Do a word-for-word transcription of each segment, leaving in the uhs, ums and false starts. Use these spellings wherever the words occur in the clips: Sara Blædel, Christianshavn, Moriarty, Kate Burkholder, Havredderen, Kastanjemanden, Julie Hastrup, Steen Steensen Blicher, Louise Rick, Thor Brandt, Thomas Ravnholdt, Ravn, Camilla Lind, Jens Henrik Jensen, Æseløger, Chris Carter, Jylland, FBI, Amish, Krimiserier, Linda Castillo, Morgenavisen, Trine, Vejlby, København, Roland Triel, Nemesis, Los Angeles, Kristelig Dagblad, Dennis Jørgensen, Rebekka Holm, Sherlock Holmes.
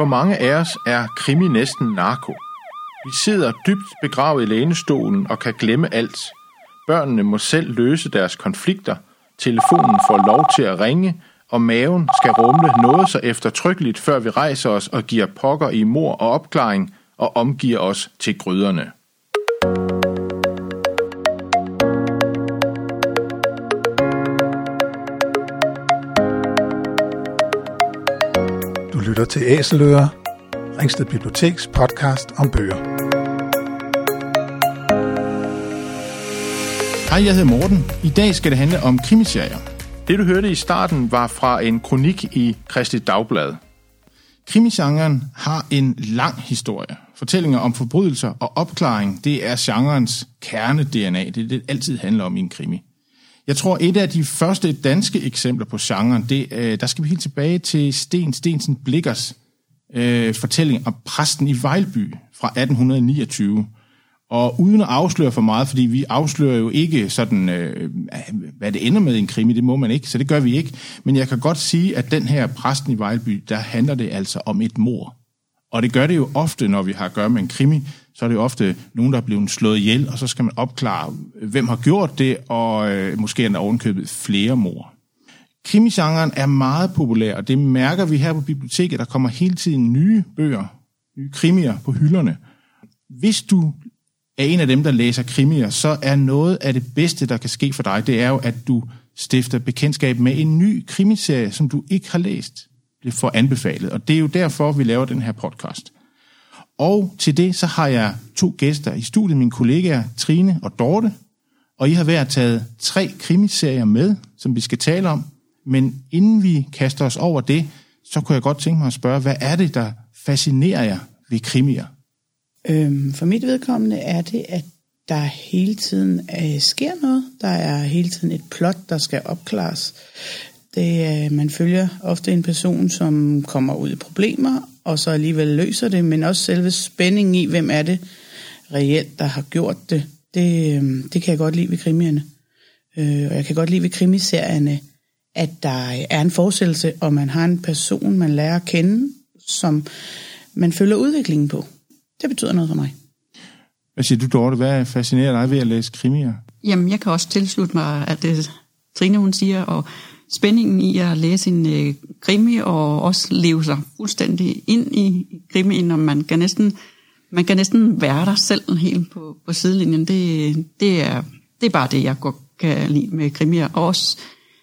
For mange af os er krimi næsten narko. Vi sidder dybt begravet i lænestolen og kan glemme alt. Børnene må selv løse deres konflikter, telefonen får lov til at ringe, og maven skal rumle noget så eftertrykkeligt, før vi rejser os og giver pokker i mor og opklaring og omgiver os til gryderne. Du lytter til Æseløger, Ringstedt Biblioteks podcast om bøger. Hej, jeg hedder Morten. I dag skal det handle om krimiserier. Det, du hørte i starten, var fra en kronik i Kristelig Dagblad. Krimisgenren har en lang historie. Fortællinger om forbrydelser og opklaring, det er genrens kerne-D N A. Det er det, altid handler om i en krimi. Jeg tror, et af de første danske eksempler på genren, det, der skal vi helt tilbage til Steen Steensen Blichers øh, fortælling om præsten i Vejlby fra atten niogtyve. Og uden at afsløre for meget, fordi vi afslører jo ikke sådan, øh, hvad det ender med i en krimi, det må man ikke, så det gør vi ikke. Men jeg kan godt sige, at den her præsten i Vejlby, der handler det altså om et mord. Og det gør det jo ofte, når vi har at gøre med en krimi, så er det jo ofte nogen, der er blevet slået ihjel, og så skal man opklare, hvem har gjort det, og øh, måske endda ovenkøbet flere mord. Krimigenren er meget populær, og det mærker vi her på biblioteket. Der kommer hele tiden nye bøger, nye krimier på hylderne. Hvis du er en af dem, der læser krimier, så er noget af det bedste, der kan ske for dig, det er jo, at du stifter bekendtskab med en ny krimiserie, som du ikke har læst. Det får anbefalet, og det er jo derfor, vi laver den her podcast. Og til det, så har jeg to gæster i studiet, mine kollegaer Trine og Dorthe, og I har hver taget tre krimiserier med, som vi skal tale om, men inden vi kaster os over det, så kunne jeg godt tænke mig at spørge, hvad er det, der fascinerer jer ved krimier? For mit vedkommende er det, at der hele tiden øh, sker noget. Der er hele tiden et plot, der skal opklares. Det, øh, man følger ofte en person, som kommer ud i problemer, og så alligevel løser det, men også selve spændingen i, hvem er det reelt, der har gjort det. Det, øh, det kan jeg godt lide ved krimierne. Øh, og jeg kan godt lide ved krimiserierne, at der er en forestillelse, og man har en person, man lærer at kende, som man følger udviklingen på. Det betyder noget for mig. Hvad siger du, Dorthe? Hvad fascinerer dig ved at læse krimier? Jamen, jeg kan også tilslutte mig, at det Trine, hun siger, og spændingen i at læse en øh, krimi, og også leve sig fuldstændig ind i krimien, og man kan næsten, man kan næsten være der selv helt på, på sidelinjen. Det, det, er, det er bare det, jeg godt kan lide med krimier. Og også,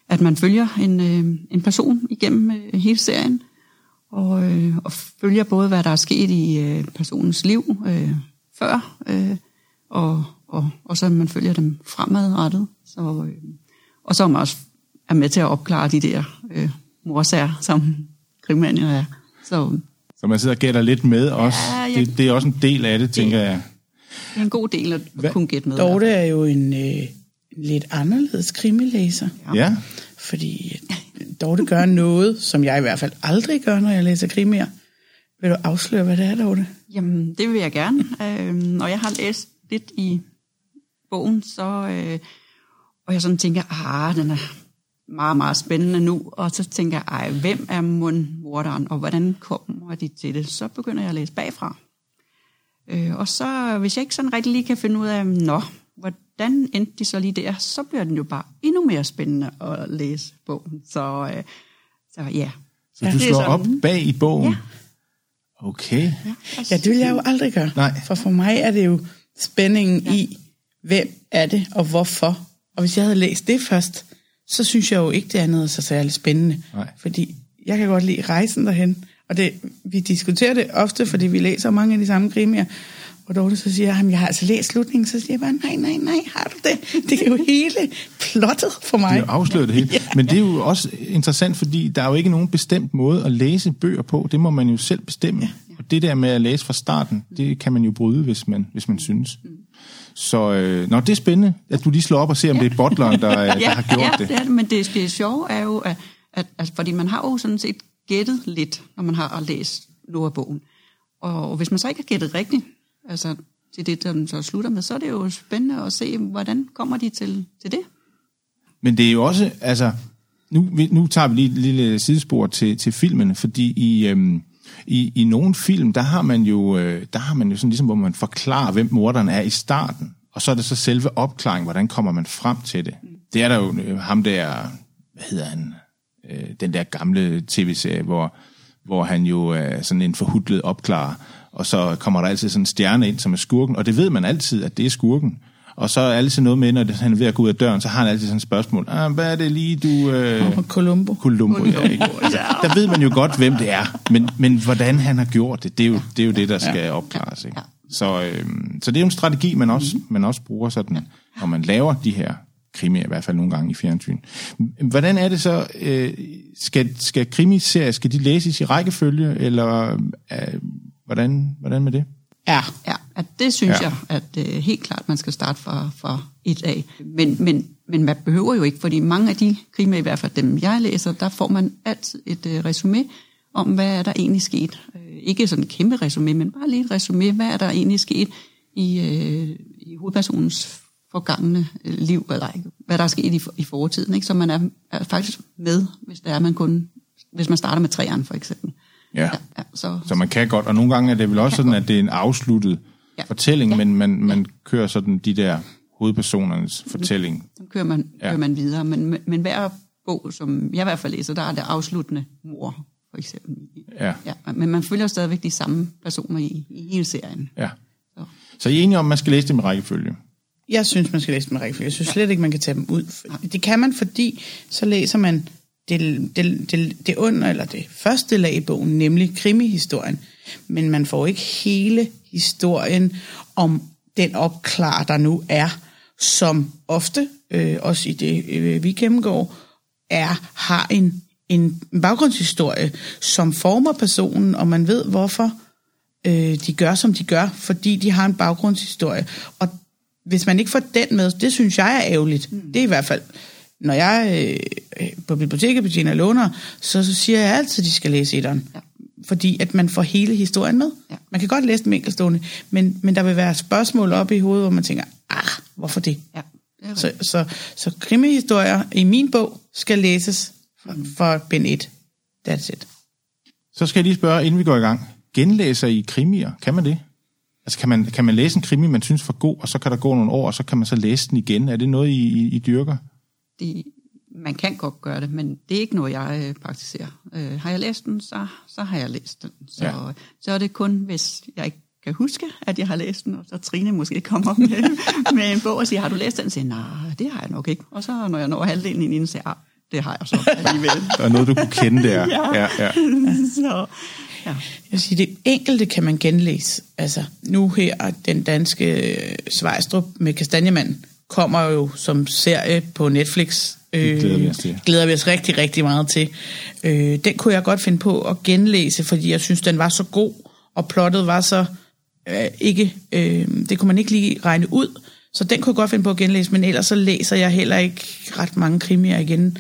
at man følger en, øh, en person igennem øh, hele serien, Og, øh, og følger både, hvad der er sket i øh, personens liv øh, før, øh, og, og, og så man følger dem fremadrettet. Så, øh, og så man også er med til at opklare de der øh, morsager, som kriminalier er. Så, så man sidder og gætter lidt med også. Ja, jeg, det, det er også en del af det, det tænker jeg. Det er en god del at Hva? kunne gætte med. Dorthe er jo en øh, lidt anderledes krimilæser. Ja. ja. Fordi Dorthe gør noget, som jeg i hvert fald aldrig gør, når jeg læser krimier. Vil du afsløre, hvad det er, Dorthe? Jamen, det vil jeg gerne. Øh, når jeg har læst lidt i bogen, så, øh, og jeg sådan tænker, ah, den er meget, meget spændende nu, og så tænker jeg, ej, hvem er morderen, og hvordan kommer de til det? Så begynder jeg at læse bagfra. Øh, og så, hvis jeg ikke sådan rigtig lige kan finde ud af, nå, hvordan endte de så lige der, så bliver den jo bare endnu mere spændende at læse bogen. Så, øh, så ja. Så ja, du slår op bag i bogen? Ja. Okay. Ja, ja, det vil jeg jo aldrig gøre. Nej. For for mig er det jo spændingen ja. i, hvem er det og hvorfor. Og hvis jeg havde læst det først, så synes jeg jo ikke, det er noget så særligt spændende. Nej. Fordi jeg kan godt lide rejsen derhen. Og det, vi diskuterer det ofte, fordi vi læser mange af de samme krimier. Og Dorthe så siger, at jeg har altså læst slutningen, så siger jeg bare, nej, nej, nej, har du det? Det er jo hele plottet for mig. Det er jo afsløret det hele. Men det er jo også interessant, fordi der er jo ikke nogen bestemt måde at læse bøger på. Det må man jo selv bestemme. Ja. Og det der med at læse fra starten, det kan man jo bryde, hvis man, hvis man synes. Så øh, nå, det er spændende, at du lige slår op og ser, om ja. det er bottleren, der, ja, der har gjort ja, det. Ja, det, men det, det sjove er jo, at, at, at fordi man har jo sådan set gættet lidt, når man har læst noget af bogen. Og, og hvis man så ikke har gættet rigtigt, altså til det, der så slutter med, så er det jo spændende at se, hvordan kommer de til, til det. Men det er jo også, altså, nu, nu tager vi lige et lille sidespor til, til filmen, fordi i, øhm, I, i nogle film, der har man jo, der har man jo sådan ligesom, hvor man forklarer, hvem morderen er i starten. Og så er det så selve opklaringen, hvordan kommer man frem til det. Det er der jo ham der, hvad hedder han, den der gamle tv-serie, hvor, hvor han jo er sådan en forhutlet opklarer. Og så kommer der altid sådan en stjerne ind, som er skurken. Og det ved man altid, at det er skurken. Og så er altid noget med, når han er ved at gå ud af døren, så har han altid sådan et spørgsmål. Ah, hvad er det lige, du... Øh... Columbo. Columbo, ja, ikke? Der ved man jo godt, hvem det er. Men, men hvordan han har gjort det, det er jo det, er jo det der skal opklares. Ikke? Så, øh, så det er jo en strategi, man også, man også bruger sådan, når man laver de her krimier, i hvert fald nogle gange i fjernsyn. Hvordan er det så? Øh, skal, skal krimiserier, skal de læses i rækkefølge, eller... Øh, Hvordan, hvordan med det? Ja, ja at det synes ja. jeg, at uh, helt klart, man skal starte fra, fra et af. Men, men, men man behøver jo ikke, fordi mange af de krimier, i hvert fald dem jeg læser, der får man altid et uh, resume om, hvad er der egentlig sket. Uh, ikke sådan et kæmpe resume, men bare lige et resume. Hvad er der egentlig sket i, uh, i hovedpersonens forgangne liv, eller ikke, hvad der er sket i, i fortiden. Ikke? Så man er, er faktisk med, hvis, det er, man kun, hvis man starter med træerne for eksempel. Ja, ja så, så man kan godt, og nogle gange er det vel også sådan, godt. At det er en afsluttet ja. fortælling, ja. men man, man kører sådan de der hovedpersonernes fortælling. Dem kører man, ja. kører man videre, men, men hver bog, som jeg i hvert fald læser, der er det afsluttende mor, for eksempel. Ja. Ja, men man følger stadigvæk de samme personer i, i hele serien. Ja. Så. så I er enige om, man skal læse dem i rækkefølge? Jeg synes, man skal læse dem i rækkefølge. Jeg synes slet ikke, man kan tage dem ud. Det kan man, fordi så læser man... Det, det, det, det under, eller det første lag i bogen, nemlig krimihistorien. Men man får ikke hele historien om den opklarer, der nu er, som ofte, øh, også i det øh, vi gennemgår, er, har en, en baggrundshistorie, som former personen, og man ved, hvorfor øh, de gør, som de gør, fordi de har en baggrundshistorie. Og hvis man ikke får den med, det synes jeg er ærgerligt. Mm. Det er i hvert fald... Når jeg øh, på biblioteket betjener låner, så, så siger jeg altid, at de skal læse etteren. Ja. Fordi at man får hele historien med. Ja. Man kan godt læse dem enkeltstående, men, men der vil være spørgsmål oppe i hovedet, hvor man tænker, ah, hvorfor det? Ja, det så, så, så krimihistorier i min bog skal læses for bind et. That's it. Så skal jeg lige spørge, inden vi går i gang. Genlæser I krimier? Kan man det? Altså kan man, kan man læse en krimi, man synes var god, og så kan der gå nogle år, og så kan man så læse den igen? Er det noget, I, I, I dyrker? Det, man kan godt gøre det, men det er ikke noget, jeg øh, praktiserer. Øh, har jeg læst den, så, så har jeg læst den. Så, ja. øh, så er det kun, hvis jeg ikke kan huske, at jeg har læst den, og så Trine måske kommer med, med en bog og siger, har du læst den? Og siger, nej, det har jeg nok ikke. Og så når jeg når halvdelen ind i den, så siger, det har jeg så alligevel. Der er noget, du kunne kende der. ja. Ja, ja. Så, ja. Jeg vil sige, det enkelte kan man genlæse. Altså, nu her, den danske Svejstrup med Kastanjemanden, kommer jo som serie på Netflix. Øh, glæder, vi os til. glæder vi os rigtig, rigtig meget til. Øh, den kunne jeg godt finde på at genlæse, fordi jeg synes, den var så god, og plottet var så øh, ikke... Øh, det kunne man ikke lige regne ud, så den kunne jeg godt finde på at genlæse, men ellers så læser jeg heller ikke ret mange krimier igen,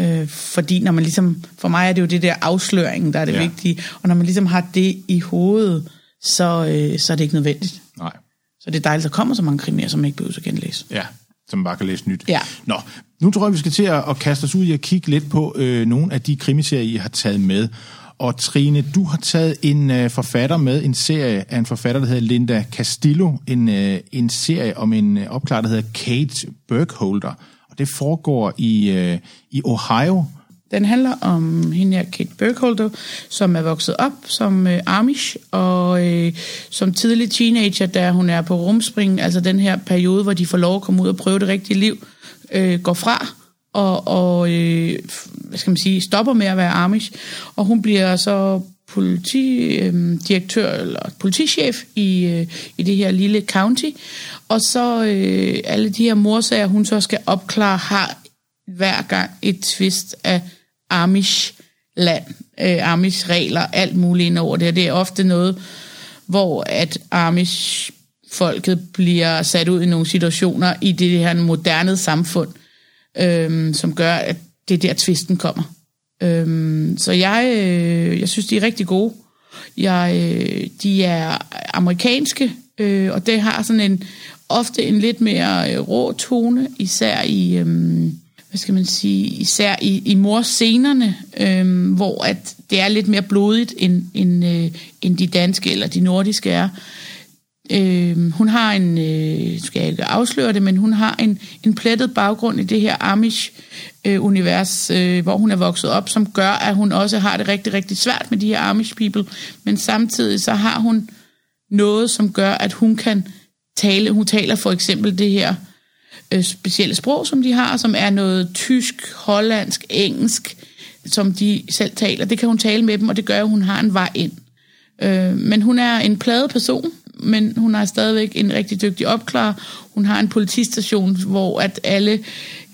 øh, fordi når man ligesom... For mig er det jo det der afsløringen, der er det ja. vigtige, og når man ligesom har det i hovedet, så, øh, så er det ikke nødvendigt. Nej. Så det er dejligt, at der kommer så mange krimier, som man ikke behøver at genlæse. Ja, som man bare kan læse nyt. Ja. Nå, nu tror jeg, vi skal til at kaste os ud i at kigge lidt på øh, nogle af de krimiserier, I har taget med. Og Trine, du har taget en øh, forfatter med, en serie af en forfatter, der hedder Linda Castillo. En, øh, en serie om en øh, opklarer, der hedder Kate Burkholder. Og det foregår i, øh, i Ohio. Den handler om hende her, Kate Burkholder, som er vokset op som øh, Amish, og øh, som tidlig teenager, da hun er på rumspringen, altså den her periode, hvor de får lov at komme ud og prøve det rigtige liv, øh, går fra og, og øh, hvad skal man sige, stopper med at være Amish. Og hun bliver så politidirektør øh, eller politichef i, øh, i det her lille county. Og så øh, alle de her mordsager, hun så skal opklare, har hver gang et twist af Amish-land, øh, Amish-regler, alt muligt ind over det. Det er ofte noget, hvor at Amish-folket bliver sat ud i nogle situationer i det, det her moderne samfund, øh, som gør, at det er der, twisten kommer. Øh, så jeg, øh, jeg synes, de er rigtig gode. Jeg, øh, de er amerikanske, øh, og det har sådan en ofte en lidt mere øh, rå tone, især i... Øh, hvad skal man sige, især i, i morscenerne, øh, hvor at det er lidt mere blodigt, end, end, øh, end de danske eller de nordiske er. Øh, hun har en, øh, skal jeg ikke afsløre det, men hun har en, en plettet baggrund i det her Amish-univers, øh, øh, hvor hun er vokset op, som gør, at hun også har det rigtig, rigtig svært med de her Amish-people, men samtidig så har hun noget, som gør, at hun kan tale. Hun taler for eksempel det her øh, specielle sprog, som de har, som er noget tysk, hollandsk, engelsk, som de selv taler. Det kan hun tale med dem, og det gør, at hun har en vej ind. Øh, men hun er en plaget person, men hun er stadigvæk en rigtig dygtig opklarer. Hun har en politistation, hvor at alle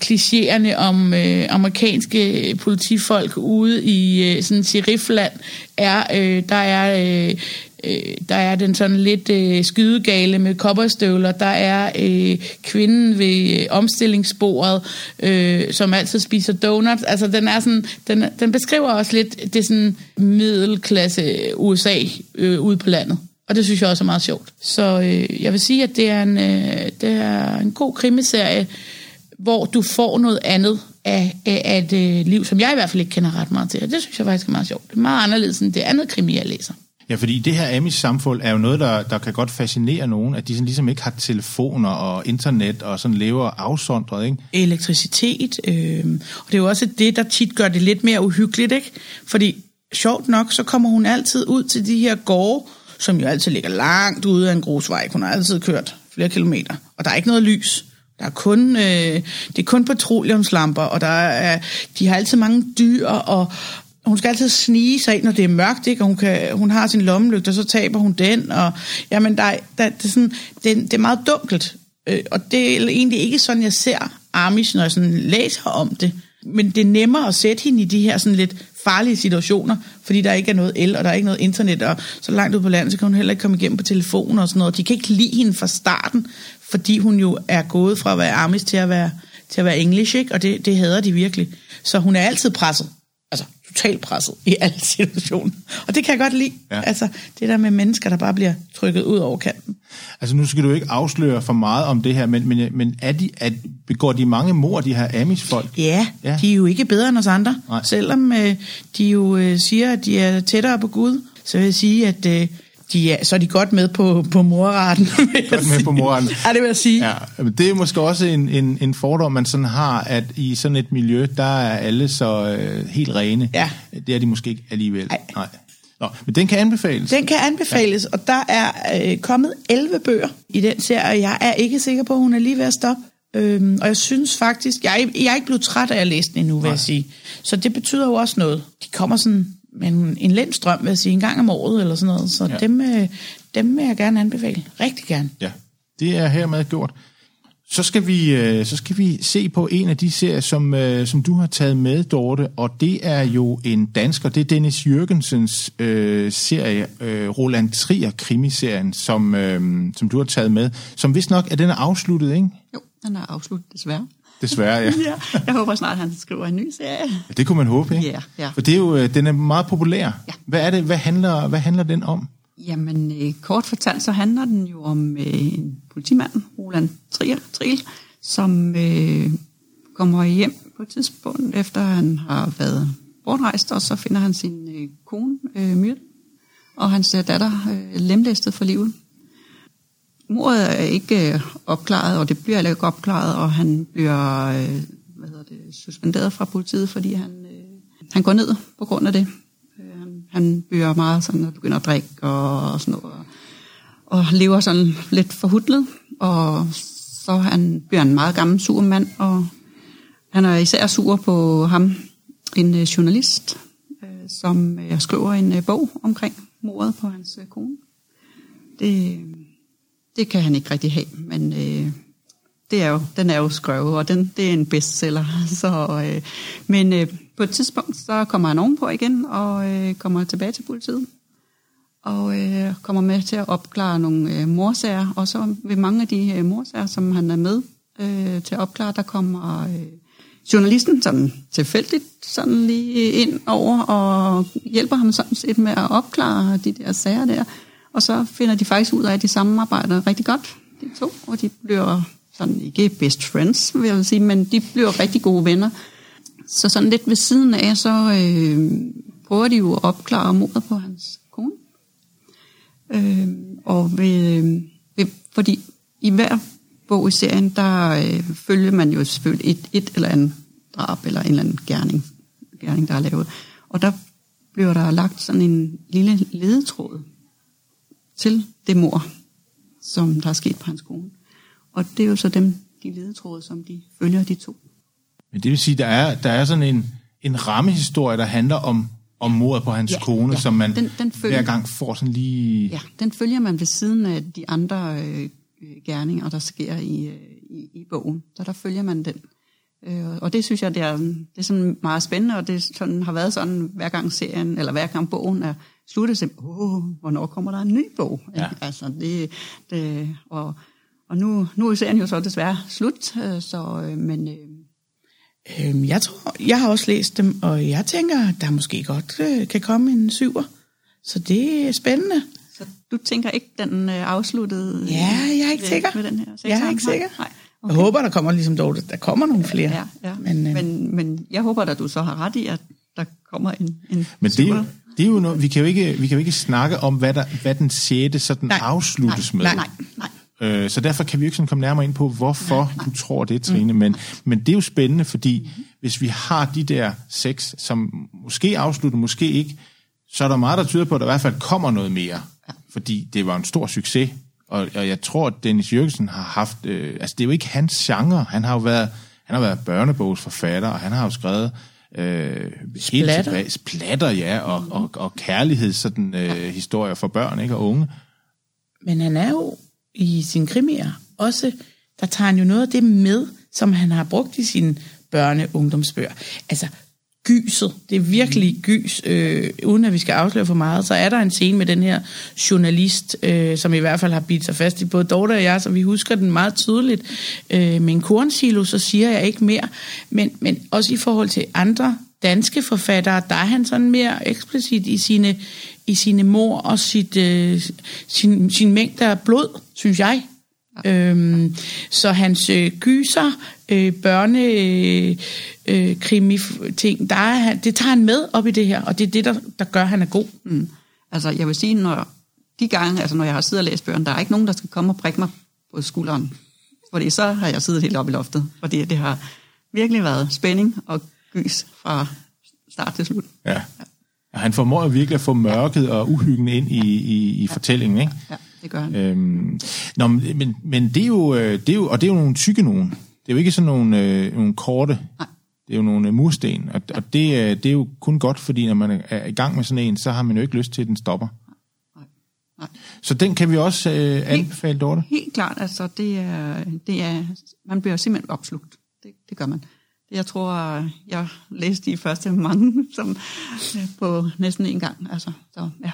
klichéerne om øh, amerikanske politifolk ude i øh, sådan sheriffland er, øh, der er øh, der er den sådan lidt øh, skydegale med kobberstøvler, der er øh, kvinden ved øh, omstillingsbordet, øh, som altid spiser donuts. Altså den er sådan, den, den beskriver også lidt det sådan middelklasse U S A øh, ude på landet. Og det synes jeg også er meget sjovt. Så øh, jeg vil sige, at det er en, øh, det er en god krimiserie, hvor du får noget andet af, af, af et øh, liv, som jeg i hvert fald ikke kender ret meget til. Og det synes jeg faktisk er meget sjovt. Det er meget anderledes end det andet krimi, jeg læser. Ja, fordi det her Amish-samfund er jo noget, der, der kan godt fascinere nogen, at de sådan ligesom ikke har telefoner og internet og sådan lever afsondret, ikke? Elektricitet, øh, og det er jo også det, der tit gør det lidt mere uhyggeligt, ikke? Fordi sjovt nok, så kommer hun altid ud til de her gårde, som jo altid ligger langt ude af en grusvej. Hun har altid kørt flere kilometer, og der er ikke noget lys. Der er kun, øh, det er kun petroleumslamper, og der er, de har altid mange dyr, og hun skal altid snige sig ind, når det er mørkt, ikke? Og hun, kan, hun har sin lommelygte, og så taber hun den, og jamen, der, der, det, er sådan, det, det er meget dunkelt. Og det er egentlig ikke sådan, jeg ser Amish, når jeg sådan læser om det. Men det er nemmere at sætte hende i de her sådan lidt farlige situationer, fordi der ikke er noget el, og der er ikke noget internet, og så langt ude på landet, så kan hun heller ikke komme igennem på telefonen og sådan noget. De kan ikke lide hende fra starten, fordi hun jo er gået fra at være Amish til at være, til at være English, ikke? Og det, det hader de virkelig. Så hun er altid presset. Altså, totalt presset i alle situationer. Og det kan jeg godt lide. Ja. Altså, det der med mennesker, der bare bliver trykket ud over kanten. Altså, nu skal du ikke afsløre for meget om det her, men, men, men er de, er, begår de mange mord, de her Amish-folk? Ja, ja, de er jo ikke bedre end os andre. Nej. Selvom øh, de jo øh, siger, at de er tættere på Gud, så vil jeg sige, at øh, de er, så er de godt med på, på morretten. Godt med på morretten. Ja, det vil jeg sige. Ja, det er måske også en, en, en fordom, man sådan har, at i sådan et miljø, der er alle så øh, helt rene. Ja. Det er de måske ikke alligevel. Ej. Nej. Nå, men den kan anbefales. Den kan anbefales, ja. Og der er øh, kommet elleve bøger i den serie. Jeg er ikke sikker på, at hun er lige ved at stoppe. Øhm, og jeg synes faktisk, jeg, jeg er ikke blevet træt af at læse den endnu, vil jeg sige. Så det betyder jo også noget. De kommer sådan... Men en lindstrøm, vil jeg sige, en gang om året eller sådan noget. Så ja. dem, dem vil jeg gerne anbefale. Rigtig gerne. Ja, det er hermed gjort. Så skal vi, så skal vi se på en af de serier, som, som du har taget med, Dorthe. Og det er jo en dansker. Det er Dennis Jørgensens øh, serie, øh, Roland Trier-krimiserien, som, øh, som du har taget med. Som vist nok, er den afsluttet, ikke? Jo, den er afsluttet, desværre. Desværre, ja. ja. Jeg håber snart, at han skriver en ny serie. Ja, det kunne man håbe, ikke? Ja, ja. For det er jo, den er meget populær. Ja. Hvad er det? Hvad handler, hvad handler den om? Jamen, øh, kort fortalt, så handler den jo om øh, en politimand, Roland Trier, Triel, som øh, kommer hjem på et tidspunkt, efter han har været bortrejst, og så finder han sin øh, kone øh, myrdet, og hans øh, datter øh, lemlæstet for livet. Mordet er ikke øh, opklaret, og det bliver heller ikke opklaret, og han bliver øh, hvad hedder det, suspenderet fra politiet, fordi han, øh, han går ned på grund af det. Øh, han, han bliver meget sådan, og begynder at drikke og, og sådan noget, og, og lever sådan lidt forhutlet, og så han, bliver han en meget gammel sur mand, og han er især sur på ham, en øh, journalist, øh, som øh, skriver en øh, bog omkring mordet på hans øh, kone. Det... Det kan han ikke rigtig have, men øh, det er jo, den er jo skrøvet, og den, det er en bestseller. Så, øh, men øh, på et tidspunkt, så kommer han ovenpå igen, og øh, kommer tilbage til politiet, og øh, kommer med til at opklare nogle øh, mordsager. Og så ved mange af de øh, mordsager, som han er med øh, til at opklare, der kommer øh, journalisten sådan tilfældigt sådan lige ind over, og hjælper ham sådan set med at opklare de der sager der. Og så finder de faktisk ud af, at de samarbejder rigtig godt, de to, og de bliver sådan ikke best friends, vil jeg sige, men de bliver rigtig gode venner. Så sådan lidt ved siden af, så øh, prøver de jo at opklare mordet på hans kone. Øh, og ved, ved, fordi i hver bog i serien, der øh, følger man jo selvfølgelig et, et eller andet drab, eller en eller anden gerning, gerning der er lavet. Og der bliver der lagt sådan en lille ledetråd til det mord, som der er sket på hans kone. Og det er jo så dem, de ledetråde, som de følger, de to. Men det vil sige, der er der er sådan en en rammehistorie, der handler om om mordet på hans ja, kone, ja. Som man den, den følger, hver gang får sådan lige. Ja, den følger man ved siden af de andre øh, gerninger, der sker i, øh, i i bogen. Så der følger man den. Øh, og det synes jeg, det er det er sådan meget spændende, og det sådan har været sådan hver gang serien eller hver gang bogen er sluttet, så åh, hvornår kommer der en ny bog? Ja. Altså det, det og og nu nu er serien jo så desværre slut, øh, så øh, men øh, Jeg tror, jeg har også læst dem, og jeg tænker, der måske godt kan komme en syver. Så det er spændende. Så du tænker ikke, den afsluttede? Ja, jeg er ikke sikker. Med den her jeg er ikke sikker. Nej. Okay. Jeg håber, der kommer ligesom Dorthe. Der kommer nogle flere. Ja, ja. Men, øh... men, men jeg håber, at du så har ret i, at der kommer en, en men det syver. Men det er jo noget, vi kan jo ikke, vi kan jo ikke snakke om, hvad, der, hvad den sjette sådan nej, afsluttes nej, med. Nej, nej, nej. Så derfor kan vi jo ikke sådan komme nærmere ind på, hvorfor nej, nej. du tror det, Trine. Men, men det er jo spændende, fordi hvis vi har de der seks, som måske afslutter, måske ikke, så er der meget, der tyder på, at der i hvert fald kommer noget mere. Fordi det var en stor succes. Og, og jeg tror, at Dennis Jørgensen har haft... Øh, altså, det er jo ikke hans genre. Han har jo været, han har været børnebogsforfatter, og han har jo skrevet... Øh, splatter. Splatter, ja, og, og, og kærligheds sådan, øh, historier for børn ikke, og unge. Men han er jo... i sine krimier. Også, der tager han jo noget af det med, som han har brugt i sine børne-ungdomsbøger. Altså, gyset. Det er virkelig gys. Øh, uden at vi skal afsløre for meget, så er der en scene med den her journalist, øh, som i hvert fald har bidt sig fast i både Dorthe og jeg, så vi husker den meget tydeligt. Øh, med en kornsilo, så siger jeg ikke mere. Men, men også i forhold til andre danske forfattere, der er han sådan mere eksplicit i sine... i sine mor og sit, øh, sin, sin mængde af blod, synes jeg. Ja. Øhm, så hans øh, gyser, øh, børnekrimi-ting, øh, øh, det tager han med op i det her, og det er det, der, der gør, at han er god. Mm. Altså, jeg vil sige, når de gange, altså når jeg har siddet og læst bøgerne, der er ikke nogen, der skal komme og prikke mig på skulderen. Fordi så har jeg siddet helt oppe i loftet, fordi det har virkelig været spænding og gys fra start til slut. Ja. Han formår virkelig at få mørket og uhyggen ind i, i, i fortællingen, ikke? Ja, det gør han. Øhm, nå, men, men det er jo, det er jo, og det er jo nogle tykke nogen. Det er jo ikke sådan nogle, øh, nogle korte. Nej. Det er jo nogle mursten, og, og det, det er jo kun godt, fordi når man er i gang med sådan en, så har man jo ikke lyst til, at den stopper. Nej. Nej. Så den kan vi også øh, anbefale, Dorthe? Helt klart, altså det er, det er, man bliver simpelthen opslugt. Det, det gør man. Jeg tror, jeg læste de første mange som på næsten en gang. Altså, så, ja.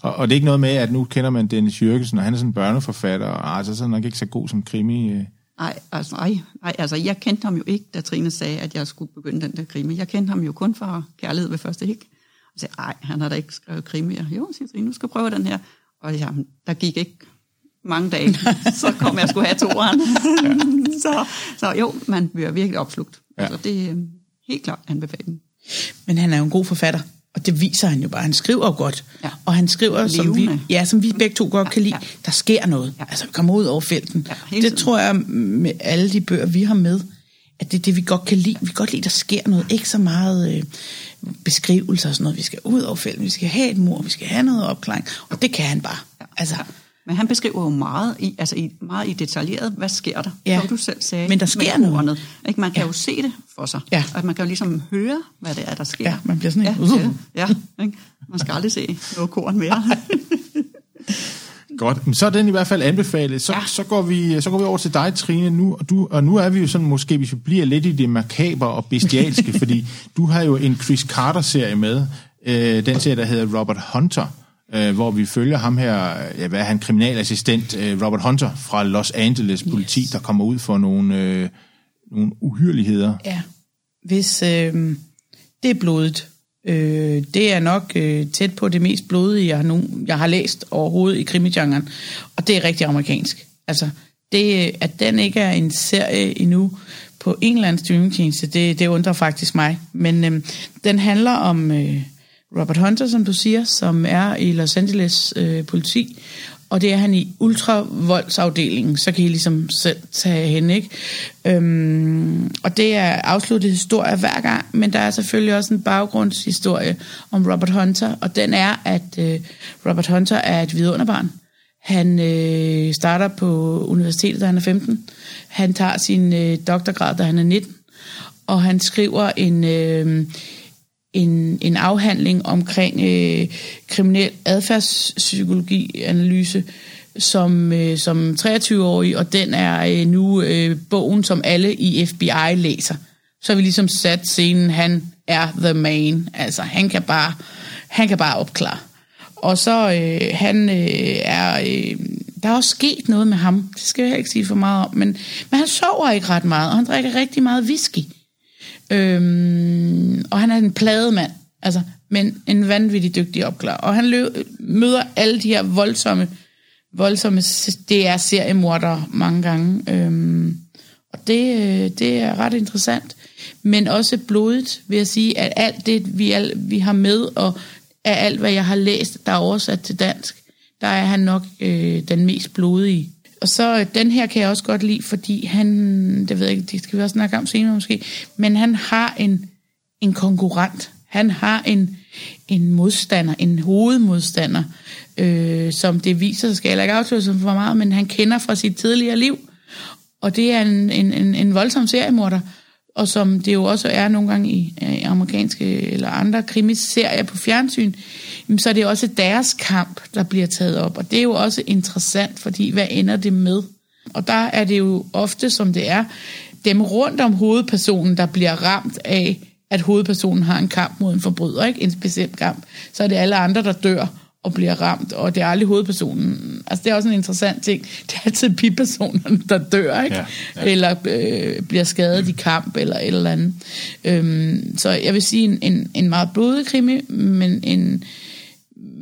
og, og det er ikke noget med, at nu kender man Dennis Jørgensen, og han er sådan en børneforfatter, og altså, så er han nok ikke så god som krimi. Nej, altså, nej, nej, altså jeg kendte ham jo ikke, da Trine sagde, at jeg skulle begynde den der krimi. Jeg kendte ham jo kun for kærlighed ved første hik. Og sagde, nej, han har da ikke skrevet krimier. Jo, siger Trine, nu skal prøve den her. Og ja, der gik ikke mange dage, så kom jeg skulle have toeren. Ja. så, så jo, man bliver virkelig opslugt. Ja. Altså, det er helt klart anbefaling. Men han er jo en god forfatter, og det viser han jo bare. Han skriver jo godt, ja. Og han skriver, som vi, ja, som vi begge to godt ja, kan lide. Ja. Der sker noget, ja. Altså vi kommer ud over felten. Ja, det tiden. Tror jeg med alle de bøger, vi har med, at det er det, vi godt kan lide. Vi kan godt lide, der sker noget. Ikke så meget øh, beskrivelser og sådan noget. Vi skal ud over felten, vi skal have et mord, vi skal have noget opklaring, og det kan han bare. Ja. Altså... Men han beskriver jo meget i, altså i, meget i detaljeret, hvad sker der, ja. Som du selv sagde. Men der sker noget. Ikke? Man kan ja. Jo se det for sig, ja. Og man kan jo ligesom høre, hvad det er, der sker. Ja, man bliver sådan en... Ja, uh. ja, ikke? Man skal aldrig se noget korn mere. Godt, så er den i hvert fald anbefalet. Så, ja. så, går vi, så går vi over til dig, Trine, nu. Og, du, og nu er vi jo sådan, måske hvis vi bliver lidt i det makabre og bestialske, fordi du har jo en Chris Carter-serie med. Øh, den serie, der hedder Robert Hunter. Øh, hvor vi følger ham her, ja, hvad er han, kriminalassistent øh, Robert Hunter fra Los Angeles politi, yes. Der kommer ud for nogle, øh, nogle uhyreligheder. Ja, hvis øh, det er blodet, øh, det er nok øh, tæt på det mest blodige, jeg har, nu, jeg har læst overhovedet i krimigenren, og det er rigtig amerikansk. Altså, Det, at den ikke er en serie endnu på en eller anden streamingtjeneste, det, det undrer faktisk mig. Men øhm, den handler om øh, Robert Hunter, som du siger, som er i Los Angeles øh, politi, og det er han i ultravoldsafdelingen, så kan I ligesom selv tage hen, ikke? Øhm, og det er afsluttet historie hver gang, men der er selvfølgelig også en baggrundshistorie om Robert Hunter, og den er, at øh, Robert Hunter er et vidunderbarn. Han øh, starter på universitetet, da han er femten. Han tager sin øh, doktorgrad, da han er nitten. Og han skriver en, øh, en, en afhandling omkring øh, kriminel adfærdspsykologi-analyse som, øh, som treogtyve-årig. Og den er øh, nu øh, bogen, som alle i F B I læser. Så har vi ligesom sat scenen, han er the man. Altså, han kan bare, han kan bare opklare. Og så øh, han øh, er, øh, der er også sket noget med ham, det skal jeg ikke sige for meget om, men, men han sover ikke ret meget, og han drikker rigtig meget whisky. Øhm, og han er en plademand, altså, men en vanvittig dygtig opklarer. Og han løb, møder alle de her voldsomme, voldsomme D R-seriemordere mange gange. Øhm, og det, det er ret interessant, men også blodigt, vil jeg sige, at alt det, vi, al, vi har med, og af alt, hvad jeg har læst, der er oversat til dansk, der er han nok øh, den mest blodige. Og så øh, den her kan jeg også godt lide, fordi han, det ved jeg ikke, det skal vi også snakke om senere måske, men han har en, en konkurrent. Han har en, en modstander, en hovedmodstander, øh, som det viser sig, skal jeg ikke afsløre sig for meget, men han kender fra sit tidligere liv. Og det er en, en, en, en voldsom seriemorder, og som det jo også er nogle gange i amerikanske eller andre krimiserier på fjernsyn, så er det også deres kamp, der bliver taget op. Og det er jo også interessant, fordi hvad ender det med? Og der er det jo ofte, som det er, dem rundt om hovedpersonen, der bliver ramt af, at hovedpersonen har en kamp mod en forbryder, ikke? En speciel kamp. Så er det alle andre, der dør og bliver ramt, og det er aldrig hovedpersonen. Altså, det er også en interessant ting. Det er altid bipersonerne, der dør, ikke? Ja, ja. Eller øh, bliver skadet mm. i kamp, eller et eller andet. Øhm, så jeg vil sige, en, en, en meget blodig krimi, men, en,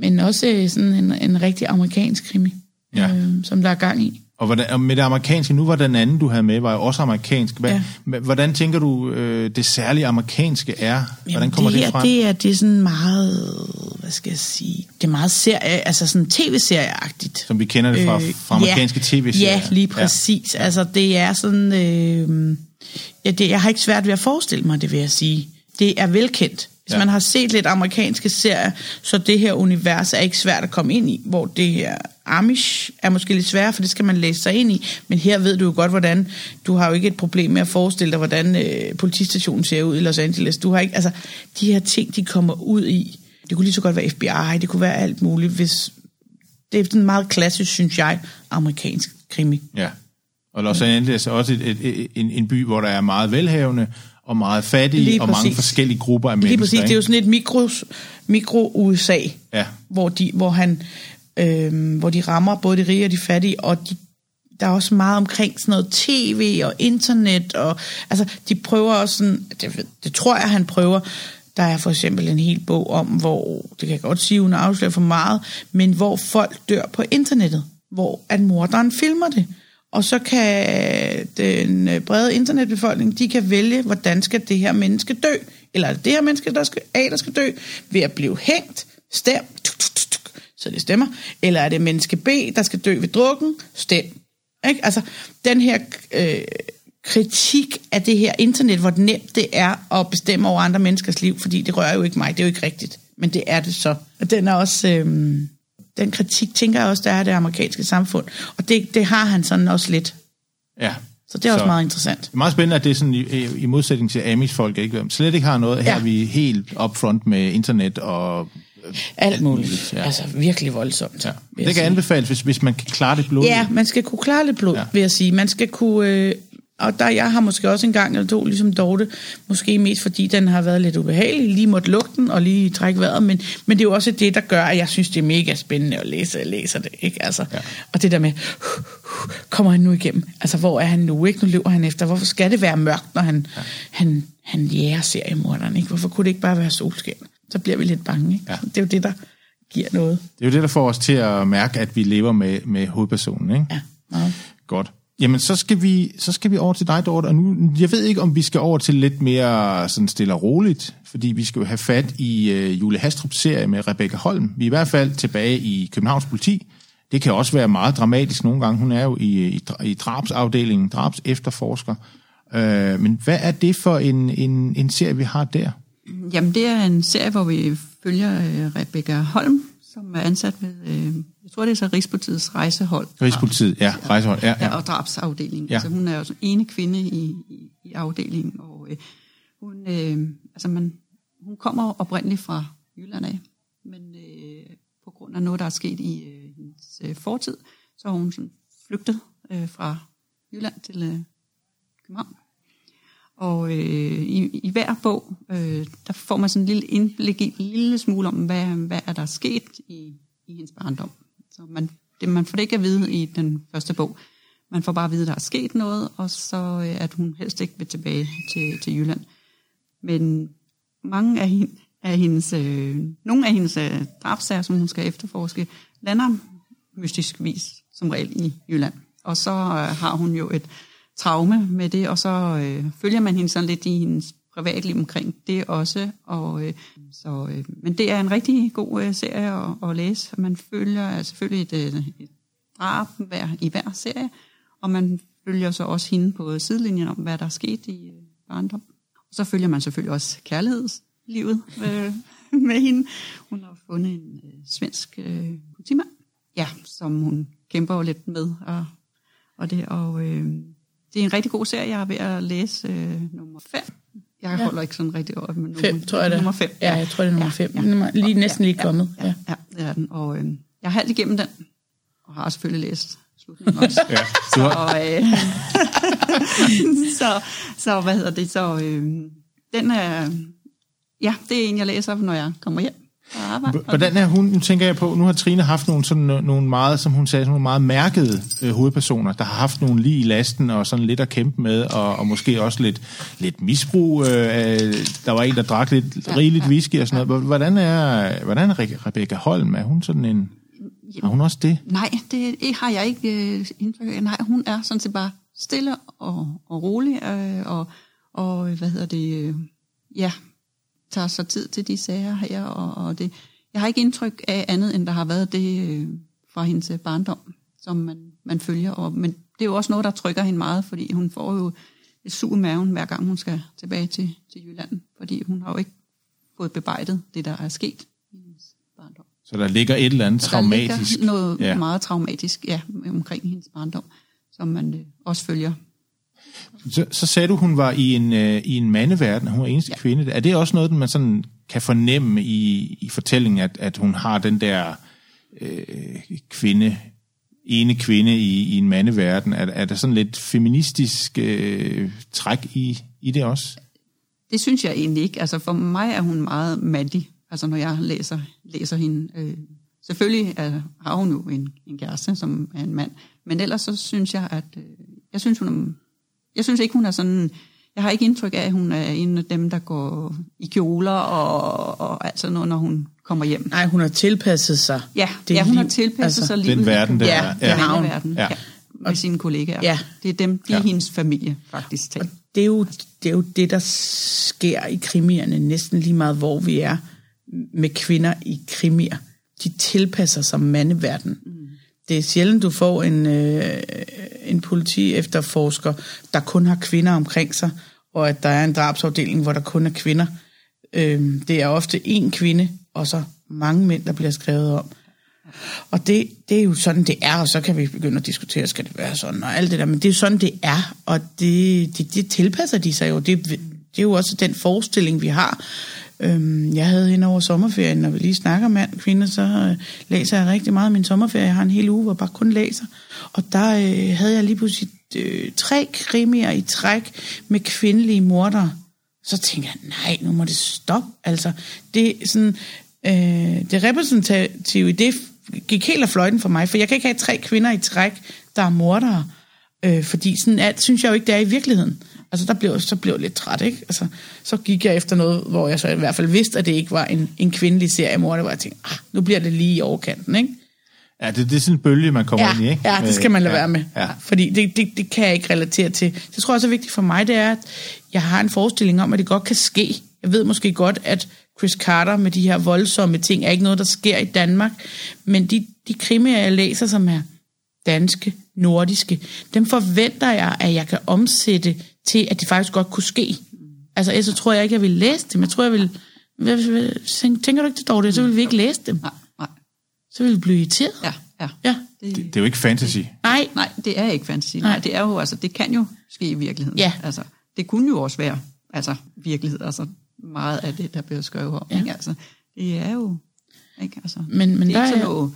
men også sådan en, en rigtig amerikansk krimi, ja. øh, som der er gang i. Og, hvordan, og med det amerikanske, nu var den anden, du havde med, var jo også amerikansk. Hvad, ja. Hvordan tænker du, øh, det særlige amerikanske er? Hvordan kommer det, det frem? Det er, det er sådan meget, hvad skal jeg sige, det er meget serie, altså sådan tv-serieagtigt. Som vi kender det fra, fra amerikanske øh, ja, tv-serier. Ja, lige præcis. Ja. Altså det er sådan, øh, ja, det, jeg har ikke svært ved at forestille mig det, vil jeg sige. Det er velkendt. Hvis ja. man har set lidt amerikanske serier, så det her univers er ikke svært at komme ind i, hvor det her Amish er måske lidt sværere, for det skal man læse sig ind i. Men her ved du jo godt, hvordan... Du har jo ikke et problem med at forestille dig, hvordan øh, politistationen ser ud i Los Angeles. Du har ikke... Altså, de her ting, de kommer ud i... Det kunne lige så godt være F B I, det kunne være alt muligt, hvis... Det er sådan meget klassisk, synes jeg, amerikansk krimi. Ja, og Los Angeles er også et, et, et, en, en by, hvor der er meget velhavende, og meget fattige, og mange forskellige grupper af mennesker. Lige præcis, det er jo sådan et mikros, mikro-U S A, ja. hvor, de, hvor han... Øhm, hvor de rammer både de rige og de fattige, og de, der er også meget omkring sådan noget tv og internet, og altså de prøver også sådan, det, det tror jeg han prøver, der er for eksempel en hel bog om, hvor, det kan jeg godt sige, hun afslører for meget, men hvor folk dør på internettet, hvor at morderen filmer det, og så kan den brede internetbefolkning, de kan vælge, hvordan skal det her menneske dø, eller det her menneske, der skal, af, der skal dø, ved at blive hængt, stemt, så det stemmer. Eller er det menneske B, der skal dø ved drukken? Stem. Ikke? Altså, den her øh, kritik af det her internet, hvor nemt det er at bestemme over andre menneskers liv, fordi det rører jo ikke mig, det er jo ikke rigtigt. Men det er det så. Og den er også... Øh, den kritik, tænker jeg også, der er det amerikanske samfund. Og det, det har han sådan også lidt. Ja. Så det er så også meget interessant. Det er meget spændende, at det er sådan i, i modsætning til Amish-folk, ikke? Slet ikke har noget. Her ja. Er vi helt upfront med internet og... Alt muligt. Ja. Altså virkelig voldsomt. Ja. Det kan sige. Anbefales, hvis, hvis man kan klare det blod. Ja, man skal kunne klare det blod, ja. Vil jeg sige. Man skal kunne... Øh, og der, jeg har måske også en gang eller to, ligesom Dorthe, måske mest fordi den har været lidt ubehagelig, lige måtte lukke den og lige trække vejret, men, men det er jo også det, der gør, at jeg synes, det er mega spændende at læse, jeg læser det, ikke? Altså, ja. Og det der med, uh, uh, kommer han nu igennem? Altså, hvor er han nu, ikke? Nu løber han efter. Hvorfor skal det være mørkt, når han, ja. han, han jæger seriemorderen, ikke? Hvorfor kunne det ikke bare være solskin? Så bliver vi lidt bange, ikke? Ja. Det er jo det, der giver noget. Det er jo det, der får os til at mærke, at vi lever med, med hovedpersonen, ikke? Ja, meget. Godt. Jamen, så skal vi, så skal vi over til dig, Dorthe, og nu, jeg ved ikke, om vi skal over til lidt mere sådan stille og roligt, fordi vi skal jo have fat i øh, Julie Hastrups serie med Rebekka Holm. Vi er i hvert fald tilbage i Københavns politi. Det kan også være meget dramatisk nogle gange. Hun er jo i, i, i drabsafdelingen, drabs efterforsker. Øh, men hvad er det for en, en, en serie, vi har der? Jamen, det er en serie, hvor vi følger øh, Rebekka Holm, som er ansat ved, øh, jeg tror det er så Rigspolitiets rejsehold. Rigspolitiet, ja, rejsehold, ja, ja. Og drabsafdelingen. Ja. Altså, hun er jo den ene kvinde i, i, i afdelingen, og øh, hun, øh, altså man, hun kommer oprindeligt fra Jylland af, men øh, på grund af noget, der er sket i øh, hendes øh, fortid, så har hun sådan flygtet øh, fra Jylland til øh, København. Og øh, i, i hver bog, øh, der får man sådan en lille indblik i en lille smule om, hvad, hvad er der sket i, i hendes barndom. Så man, det, man får det ikke at vide i den første bog. Man får bare at vide, at der er sket noget, og så øh, at hun helst ikke vil tilbage til, til Jylland. Men mange af, hende, af hendes, øh, nogle af hendes øh, drabsager, som hun skal efterforske, lander mystisk vis som regel i Jylland. Og så øh, har hun jo et traume med det, og så øh, følger man hende sådan lidt i hendes privatliv omkring det også. Og, øh, så, øh, men det er en rigtig god øh, serie at, at læse. Man følger selvfølgelig et, et drab hver, i hver serie, og man følger så også hende på sidelinjen om, hvad der er sket i øh, barndom. Og så følger man selvfølgelig også kærlighedslivet øh, med hende. Hun har fundet en øh, svensk øh, politimand, ja, som hun kæmper lidt med, og, og det og øh, det er en rigtig god serie. Jeg er ved at læse øh, nummer fem. Jeg holder ja. ikke sådan rigtig over, men fem, nummer, tror jeg det. nummer fem. Ja, jeg tror, det er nummer fem. Ja, ja. Lige næsten lige kommet. Ja, ja, ja, ja, det er den. Og øh, jeg har halvt igennem den, og har selvfølgelig læst slutningen også. Ja, så, og, øh, så, så, hvad hedder det? Så øh, den er, ja, det er en, jeg læser, når jeg kommer hjem. Hvordan er hun, nu tænker jeg på, nu har Trine haft nogle, sådan, nogle meget, som hun sagde, nogle meget mærkede øh, hovedpersoner, der har haft nogle lige i lasten og sådan lidt at kæmpe med, og, og måske også lidt, lidt misbrug. Øh, der var en, der drak lidt ja, rigeligt ja, whisky og sådan noget. Hvordan er, hvordan er Rebekka Holm? Er hun sådan en... Jamen, har hun også det? Nej, det har jeg ikke øh, indtryk af. Nej, hun er sådan set bare stille og, og rolig, øh, og, og hvad hedder det... Øh, ja... tager så tid til de sager her, og, og det, jeg har ikke indtryk af andet, end der har været det øh, fra hendes barndom, som man, man følger op. Men det er jo også noget, der trykker hende meget, fordi hun får jo et sug i maven, hver gang hun skal tilbage til, til Jylland, fordi hun har jo ikke fået bebejdet det, der er sket i hendes barndom. Så der ligger et eller andet så traumatisk. Der ligger noget ja. meget traumatisk, ja, omkring hendes barndom, som man øh, også følger. Så, så sagde du, hun var i en, øh, i en mandeverden, og hun var eneste ja. kvinde. Er det også noget, man sådan kan fornemme i, i fortællingen, at, at hun har den der øh, kvinde, ene kvinde i, i en mandeverden? Er, er der sådan lidt feministisk øh, træk i, i det også? Det synes jeg egentlig ikke. Altså for mig er hun meget mandig, altså når jeg læser, læser hende. Øh, selvfølgelig er, har hun jo en, en kæreste, som er en mand. Men ellers så synes jeg, at øh, jeg synes, hun er... Jeg synes ikke, hun er sådan... Jeg har ikke indtryk af, at hun er en af dem, der går i kjoler og, og alt sådan noget, når hun kommer hjem. Nej, hun har tilpasset sig. Ja, ja hun liv, har tilpasset altså, sig livet. Den verden, der ja, ja. er. Ja, verden, ja. Med og, sine kollegaer. Ja. Det er dem, de er ja. hendes familie, faktisk. Og det, er jo, det er jo det, der sker i krimierne, næsten lige meget, hvor vi er med kvinder i krimier. De tilpasser sig mandeverden. Mm. Det er sjældent, du får en, øh, en politi-efterforsker, der kun har kvinder omkring sig, og at der er en drabsafdeling, hvor der kun er kvinder. Øh, det er ofte én kvinde, og så mange mænd, der bliver skrevet om. Og det, det er jo sådan, det er, og så kan vi begynde at diskutere, skal det være sådan, og alt det der, men det er jo sådan, det er, og det, det, det tilpasser de sig jo. Det, det er jo også den forestilling, vi har. Jeg havde hende over sommerferien, når vi lige snakker mand og kvinder, så læser jeg rigtig meget min sommerferie. Jeg har en hel uge, hvor jeg bare kun læser. Og der øh, havde jeg lige pludselig øh, tre krimier i træk med kvindelige mordere. Så tænkte jeg, nej, nu må det stoppe. Altså, det, sådan, øh, det repræsentative, det gik helt af fløjten for mig, for jeg kan ikke have tre kvinder i træk, der er mordere. Øh, fordi sådan alt synes jeg jo ikke, det er i virkeligheden. Altså, der blev, så blev jeg lidt træt, ikke? Altså, så gik jeg efter noget, hvor jeg så i hvert fald vidste, at det ikke var en, en kvindelig seriemorder, hvor jeg tænkte, ah, nu bliver det lige i overkanten, ikke? Ja, det, det er sådan en bølge, man kommer ja, ind i, ikke? Ja, det skal man lade ja, være med. Ja. Fordi det, det, det kan jeg ikke relatere til. Det tror jeg også er vigtigt for mig, det er, at jeg har en forestilling om, at det godt kan ske. Jeg ved måske godt, at Chris Carter med de her voldsomme ting er ikke noget, der sker i Danmark. Men de, de krimier, jeg læser, som er danske, nordiske, dem forventer jeg, at jeg kan omsætte til, at det faktisk godt kunne ske. Altså, ellers tror jeg ikke, jeg vil læse dem. Jeg tror, jeg vil... Tænker du ikke det, Dorthe? Så vil vi ikke læse dem. Nej, nej. Så vil vi blive irriteret. Ja, ja. ja. Det, det er jo ikke fantasy. Nej. Nej, det er ikke fantasy. Nej, det er jo, altså, det kan jo ske i virkeligheden. Ja. Altså, det kunne jo også være, altså, virkelighed, altså, meget af det, der bliver skrevet om, ja. Ikke? Altså, det er jo, ikke? Altså, men, men det er ikke sådan noget,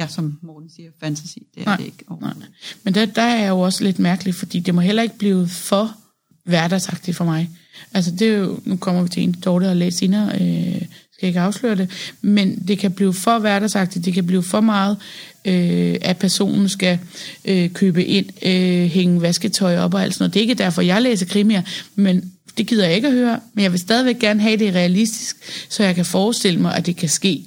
ja, som Morten siger, fantasy, det er nej, det ikke. Nej. Men der, der er jo også lidt mærkeligt, fordi det må heller ikke blive for hverdagsagtigt for mig. Altså, det er jo, nu kommer vi til en, Dorthe har læst senere, øh, skal ikke afsløre det, men det kan blive for hverdagsagtigt, det kan blive for meget, øh, at personen skal øh, købe ind, øh, hænge vasketøj op og alt sådan noget. Det er ikke derfor, jeg læser krimier, men det gider jeg ikke at høre, men jeg vil stadigvæk gerne have det realistisk, så jeg kan forestille mig, at det kan ske.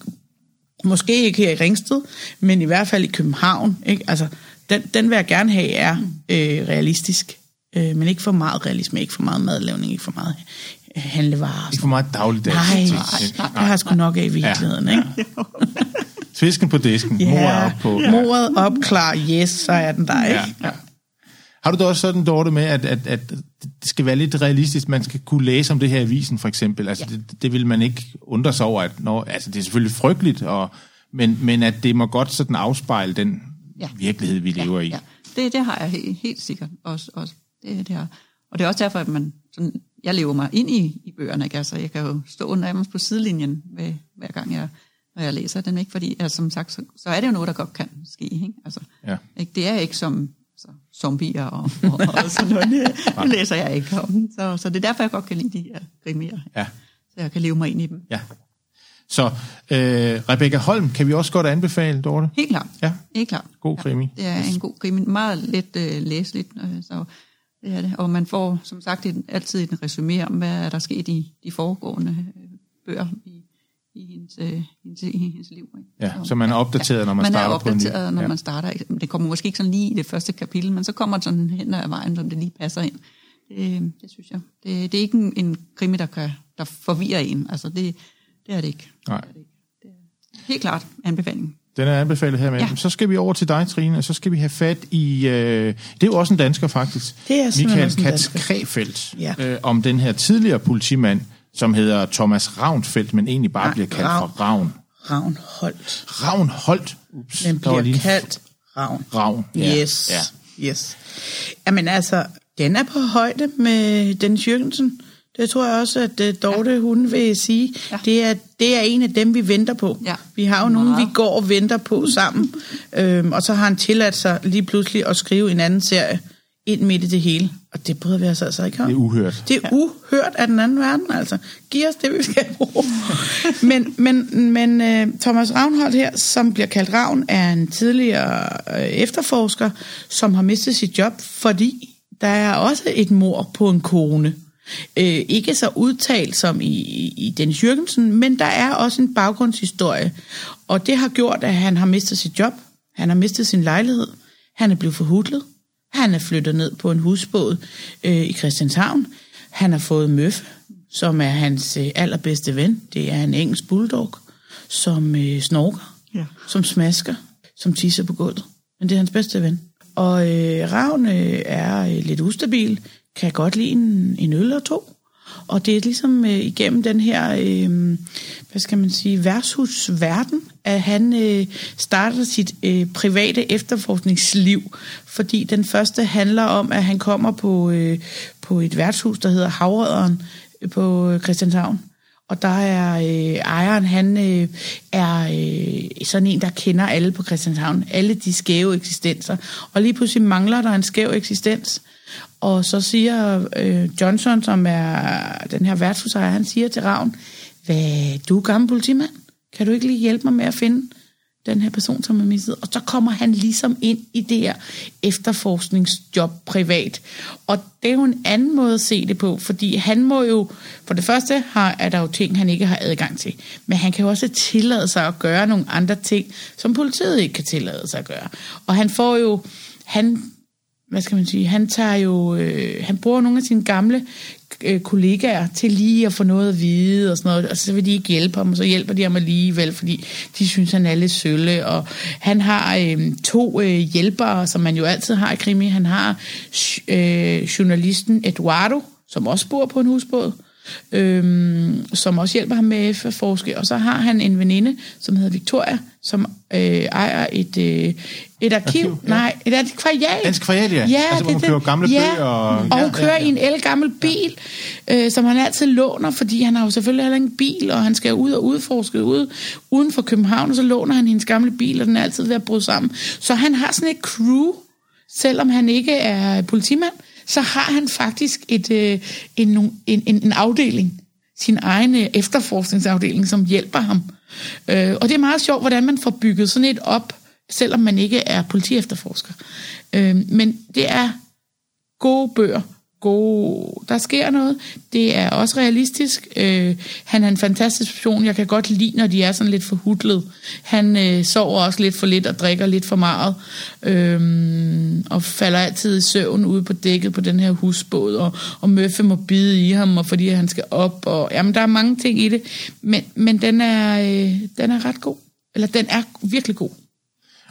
Måske ikke her i Ringsted, men i hvert fald i København. Ikke? Altså, den, den vil jeg gerne have er øh, realistisk, øh, men ikke for meget realisme, ikke for meget madlavning, ikke for meget handlevarer. Ikke for meget dagligdags. Nej, nej, nej, det har sgu nok af i virkeligheden. Ja, ikke? Ja. Fisken på disken, yeah. Mordet op på. Ja. Mordet op, klar, yes, så er den der, ikke? Ja, ja. Har du da også sådan, Dorthe, med, at, at, at det skal være lidt realistisk, man skal kunne læse om det her i avisen, for eksempel? Altså, ja. det, det vil man ikke undre sig over, at når, altså, det er selvfølgelig frygteligt, og, men, men at det må godt sådan afspejle den ja. virkelighed, vi lever ja, i. Ja. Det, det har jeg helt, helt sikkert også. også. Det, det har. Og det er også derfor, at man, sådan, jeg lever mig ind i, i bøgerne, ikke? Altså, jeg kan jo stå nærmest på sidelinjen, med, hver gang jeg, når jeg læser den, ikke? Fordi, altså, som sagt, så, så er det jo noget, der godt kan ske, ikke? Altså, ja. ikke? Det er ikke som... zombier og, og, og sådan noget. Det læser jeg ikke om. Så, så det er derfor, jeg godt kan lide de her krimier. Ja. Så jeg kan leve mig ind i dem. Ja. Så øh, Rebekka Holm, kan vi også godt anbefale, Dorthe? Helt klart. Ja. Helt klart. God krimi. Ja, det er en god krimi. Meget let øh, læseligt. Øh, så det er det. Og man får, som sagt, en, altid en resumé om, hvad der skete i de foregående øh, bøger i, i, hendes, øh, hendes, i hendes liv. Ikke? Ja, så, så man er opdateret, ja, når man, man starter på en ny. Man er opdateret, når ja. man starter. Det kommer måske ikke sådan lige i det første kapitel, men så kommer det sådan hen ad vejen, som det lige passer ind. Det, det synes jeg. Det, det er ikke en, en krimi, der, kan, der forvirrer en. Altså, det, det er det ikke. Nej. Det er det ikke. Det er helt klart anbefaling. Den er anbefalet her med. Ja. Så skal vi over til dig, Trine, og så skal vi have fat i... Øh, det er jo også en dansker, faktisk. Det er Michael Katz Krefeld. Ja. Øh, om den her tidligere politimand, som hedder Thomas Ravnholdt, men egentlig bare Ra- bliver kaldt Ravn. for Ravn. Ravnholdt. Ravnholdt. Ups, men bliver lige... kaldt Ravn. Ravn, ja. Yes, ja. yes. Jamen altså, den er på højde med Dennis Jørgensen. Det tror jeg også, at Dorthe, ja. hun vil sige. Ja. Det, er, det er en af dem, vi venter på. Ja. Vi har jo Meget. nogen, vi går og venter på sammen. øhm, og så har han tilladt sig lige pludselig at skrive en anden serie ind midt i det hele. Og det bryder vi os altså ikke om. Det er uhørt. Det er uhørt af den anden verden, altså. Giv os det, vi skal bruge. men men, men uh, Thomas Ravnholdt her, som bliver kaldt Ravn, er en tidligere uh, efterforsker, som har mistet sit job, fordi der er også et mord på en kone. Uh, ikke så udtalt som i, i Dennis Jørgensen, men der er også en baggrundshistorie. Og det har gjort, at han har mistet sit job. Han har mistet sin lejlighed. Han er blevet forhutlet. Han er flyttet ned på en husbåd øh, i Christianshavn. Han har fået Møffe, som er hans øh, allerbedste ven. Det er en engelsk bulldog, som øh, snorker, ja. som smasker, som tisser på gulvet. Men det er hans bedste ven. Og øh, Ravn øh, er øh, lidt ustabil, kan godt lide en, en øl og to. Og det er ligesom øh, igennem den her, øh, hvad skal man sige, værtshusverden, at han øh, starter sit øh, private efterforskningsliv. Fordi den første handler om, at han kommer på, øh, på et værtshus, der hedder Havredderen på Christianshavn. Og der er øh, ejeren, han øh, er øh, sådan en, der kender alle på Christianshavn. Alle de skæve eksistenser. Og lige pludselig mangler der en skæv eksistens. Og så siger øh, Johnson, som er den her værtshusejer, han siger til Ravn, hvad, du er gammel politimand, kan du ikke lige hjælpe mig med at finde den her person, som er mistet. Og så kommer han ligesom ind i det her efterforskningsjob privat. Og det er jo en anden måde at se det på, fordi han må jo, for det første har, er der jo ting, han ikke har adgang til, men han kan jo også tillade sig at gøre nogle andre ting, som politiet ikke kan tillade sig at gøre. Og han får jo, han, hvad skal man sige, han tager jo, øh, han bruger nogle af sine gamle kollegaer til lige at få noget at vide og sådan noget, og så vil de ikke hjælpe ham, og så hjælper de ham alligevel, fordi de synes, han er lidt sølle, og han har øh, to øh, hjælpere, som man jo altid har i krimi. Han har øh, journalisten Eduardo, som også bor på en husbåd, øh, som også hjælper ham med at forske, og så har han en veninde, som hedder Victoria, som øh, ejer et øh, et arkiv, arkiv ja. Nej, et antikvariat. Antikvariat, ja. ja altså, hvor man det, kører gamle ja, bøger. Og, og ja, kører ja, ja. i en elgammel bil, øh, som han altid låner, fordi han har jo selvfølgelig heller ingen bil, og han skal ud og udforske ude, uden for København, og så låner han hendes gamle bil, og den er altid ved at bryde sammen. Så han har sådan et crew, selvom han ikke er politimand, så har han faktisk et, øh, en, en, en, en afdeling, sin egen efterforskningsafdeling, som hjælper ham. Øh, og det er meget sjovt, hvordan man får bygget sådan et op, selvom man ikke er politiefterforsker. Øh, men det er gode bøger. Gode. Der sker noget. Det er også realistisk. Øh, han er en fantastisk person. Jeg kan godt lide, når de er sådan lidt for hudlet. Han øh, sover også lidt for lidt og drikker lidt for meget. Øh, og falder altid i søvn ude på dækket på den her husbåd. Og, og Møffe må bide i ham, og fordi han skal op. Og, jamen, der er mange ting i det. Men, men den, er, øh, den er ret god. Eller den er virkelig god.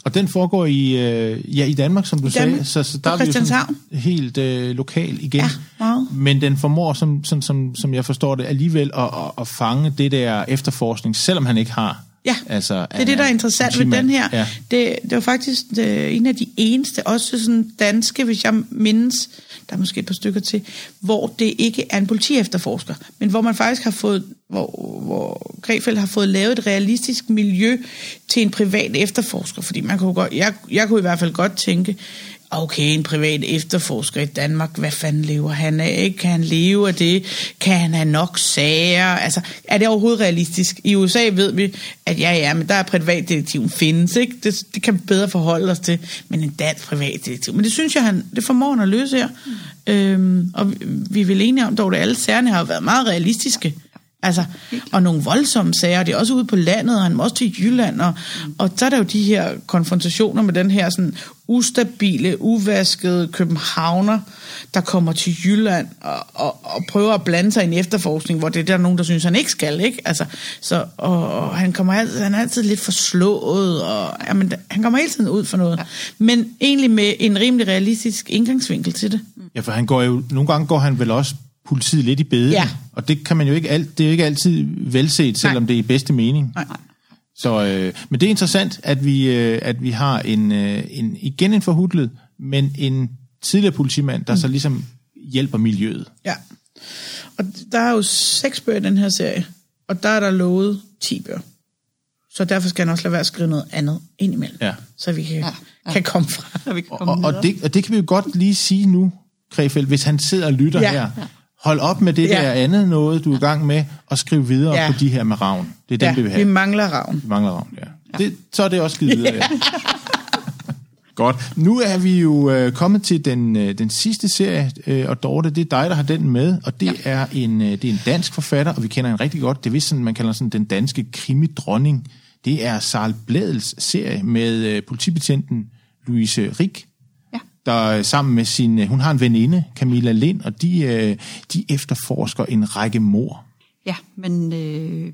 Og den foregår i øh, ja i Danmark, som du Danmark, sagde, så, så der er vi sådan helt øh, lokal igen. Ja, wow. Men den formår, som, som, som, som jeg forstår det, alligevel at, at, at fange det der efterforskning, selvom han ikke har. Ja, altså, det er han, det, der er interessant ved den her. Ja. Det, det var faktisk det, en af de eneste, også sådan danske, hvis jeg mindes, der er måske et par stykker til, hvor det ikke er en politiefterforsker, men hvor man faktisk har fået, hvor, hvor Krefeld har fået lavet et realistisk miljø til en privat efterforsker, fordi man kunne godt, jeg, jeg kunne i hvert fald godt tænke, okay, en privat efterforsker i Danmark, hvad fanden lever han af? Kan han leve af det? Kan han have nok sager? Altså, er det overhovedet realistisk? I U S A ved vi, at ja, ja, men der er privatdetektiven findes, ikke? Det, det kan vi bedre forholde os til, men en dansk privatdetektiv. Men det synes jeg, han, det formår han at løse her. Mm. Øhm, og vi er vel enige om, dog, at alle sagerne har været meget realistiske. Altså, og nogle voldsomme sager, det er også ude på landet, og han må også til Jylland, og, og så er der jo de her konfrontationer med den her sådan ustabile, uvaskede københavner, der kommer til Jylland og, og, og prøver at blande sig i en efterforskning, hvor det er der nogen, der synes, han ikke skal, ikke? Altså, så, og, og han, kommer altid, han er altid lidt forslået, og jamen, han kommer hele tiden ud for noget, men egentlig med en rimelig realistisk indgangsvinkel til det. Ja, for han går jo, nogle gange går han vel også politiet lidt i beden, ja. Og det kan man jo ikke alt, det er jo ikke altid velset, selvom Nej. det er i bedste mening. Nej. Så, øh, men det er interessant, at vi øh, at vi har en, øh, en igen en forhudlet, men en tidligere politimand, der mm. så ligesom hjælper miljøet. Ja. Og der er jo seks bøger i den her serie, og der er der lovet ti bøger. Så derfor skal han også lade være at skrive noget andet ind imellem, ja. så vi kan, ja. Ja. kan komme fra. Så vi kan komme og, og, det, og det kan vi jo godt lige sige nu, Krefeld, hvis han sidder og lytter ja. her. Ja. Hold op med det ja. der andet noget, du er i gang med, og skriv videre ja. på de her med Ravn. Det er dem, ja, vi vil have. Vi mangler Ravn. Vi mangler Ravn, ja. ja. Det, så er det også givet videre, ja. ja. Godt. Nu er vi jo øh, kommet til den, øh, den sidste serie, øh, og Dorthe, det er dig, der har den med, og det, ja. er, en, øh, det er en dansk forfatter, og vi kender en rigtig godt. Det er vist sådan, man kalder sådan den danske krimidronning. Det er Sara Blædels serie med øh, politibetjenten Louise Rick, der sammen med sin, hun har en veninde, Camilla Lind, og de, de efterforsker en række mord. Ja, men øh,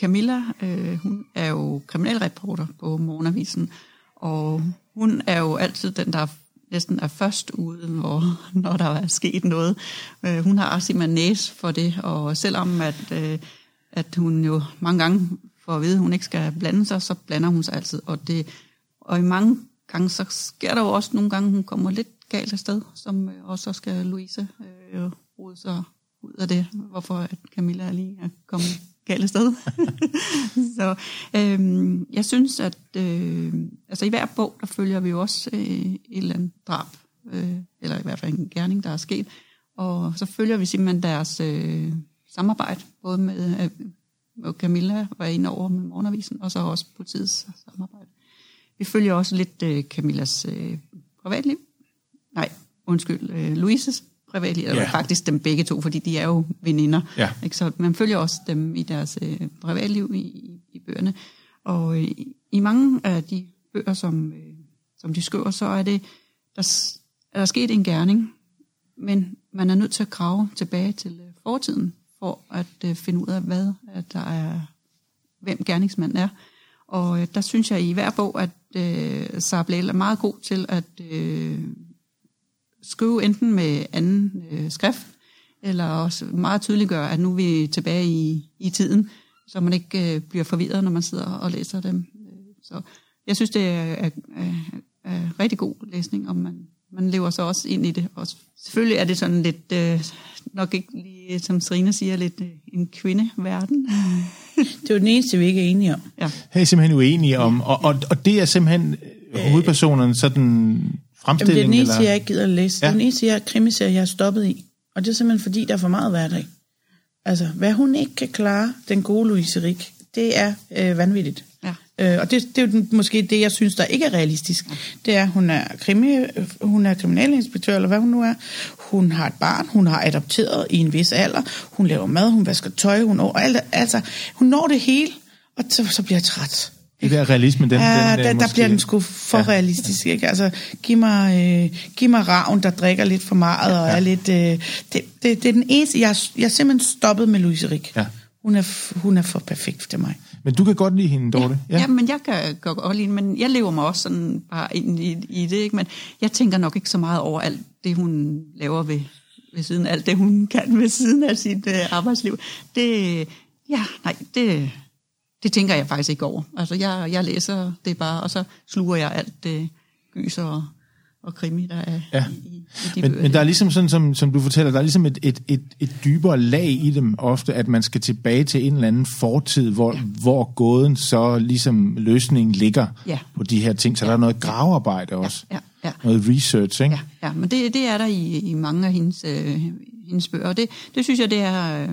Camilla, øh, hun er jo kriminalreporter på Morgenavisen, og hun er jo altid den, der næsten er først ude, hvor, når der er sket noget. Øh, hun har simpelthen næse for det, og selvom at, øh, at hun jo mange gange får at vide, at hun ikke skal blande sig, så blander hun sig altid, og, det, og i mange gange, så sker der jo også nogle gange, hun kommer lidt galt afsted, som også så skal Louise øh, rode sig ud af det, hvorfor at Camilla lige er kommet galt afsted. så øh, jeg synes, at øh, altså i hver bog, der følger vi jo også øh, et eller andet drab, øh, eller i hvert fald en gerning, der er sket, og så følger vi simpelthen deres øh, samarbejde, både med, øh, med Camilla, var inde over med Morgenavisen, og så også politiets samarbejde. Vi følger også lidt øh, Camillas øh, privatliv. Nej, undskyld, øh, Louises privatliv. Ja. Eller faktisk dem begge to, fordi de er jo veninder. Ja. Ikke? Så man følger også dem i deres øh, privatliv i, i, i bøgerne. Og øh, i mange af de bøger, som, øh, som de skriver, så er det, der er der sket en gerning, men man er nødt til at grave tilbage til øh, fortiden, for at øh, finde ud af, hvad at der er, hvem gerningsmanden er. Og øh, der synes jeg i hver bog, at øh, Sara Blædel er meget god til at øh, skrive enten med anden øh, skrift, eller også meget tydeliggøre, at nu er vi tilbage i, i tiden, så man ikke øh, bliver forvirret, når man sidder og læser dem. Så jeg synes, det er, er, er, er rigtig god læsning, og man, man lever så også ind i det. Og selvfølgelig er det sådan lidt, øh, nok ikke lige, som Trine siger, lidt øh, en kvindeverden. Det er den eneste, vi ikke er enige om. Ja. Her er simpelthen uenige om, og, og, og det er simpelthen hovedpersonerne sådan fremstilling? Jamen, det er den eneste, jeg ikke gider at læse. Ja. Det er den eneste, jeg krimiserier, jeg er stoppet i. Og det er simpelthen, fordi der er for meget hverdag. Altså, hvad hun ikke kan klare, den gode Louise Rick, det er øh, vanvittigt. Ja. Øh, og det, det er jo den, måske det, jeg synes, der ikke er realistisk. Ja. Det er, hun er krimi, hun er kriminalinspektør, eller hvad hun nu er. Hun har et barn, hun har adopteret i en vis alder. Hun laver mad, hun vasker tøj, hun når alt. Altså, hun når det hele, og så, så bliver jeg træt. Det der realisme, den, ja, den der, måske... der bliver den sgu for ja. realistisk, ikke? Altså, giv mig, øh, giv mig Ravn, der drikker lidt for meget, og ja. er lidt... Øh, det, det, det er den eneste... Jeg, jeg er simpelthen stoppet med Louise Rick. Ja. Hun, er, hun er for perfekt til mig. Men du kan godt lide hende, Dorthe. Ja, ja. ja men jeg kan godt lide hende, men jeg lever mig også sådan bare ind i, i det, ikke? Men jeg tænker nok ikke så meget over alt det, hun laver ved, ved siden af alt det, hun kan ved siden af sit øh, arbejdsliv. Det... Ja, nej, det... Det tænker jeg faktisk ikke over. Altså, jeg, jeg læser det bare, og så sluger jeg alt det gyser og, og krimi, der er ja. i, i de men, bøger. Men der er ligesom sådan, som, som du fortæller, der er ligesom et, et, et, et dybere lag i dem ofte, at man skal tilbage til en eller anden fortid, hvor, ja. hvor gåden så ligesom løsningen ligger ja. på de her ting. Så ja. der er noget gravearbejde også. Ja. Ja. Ja. Noget research, ikke? Ja, ja. men det, det er der i, i mange af hendes, øh, hendes bøger. Og det, det synes jeg, det er... Øh,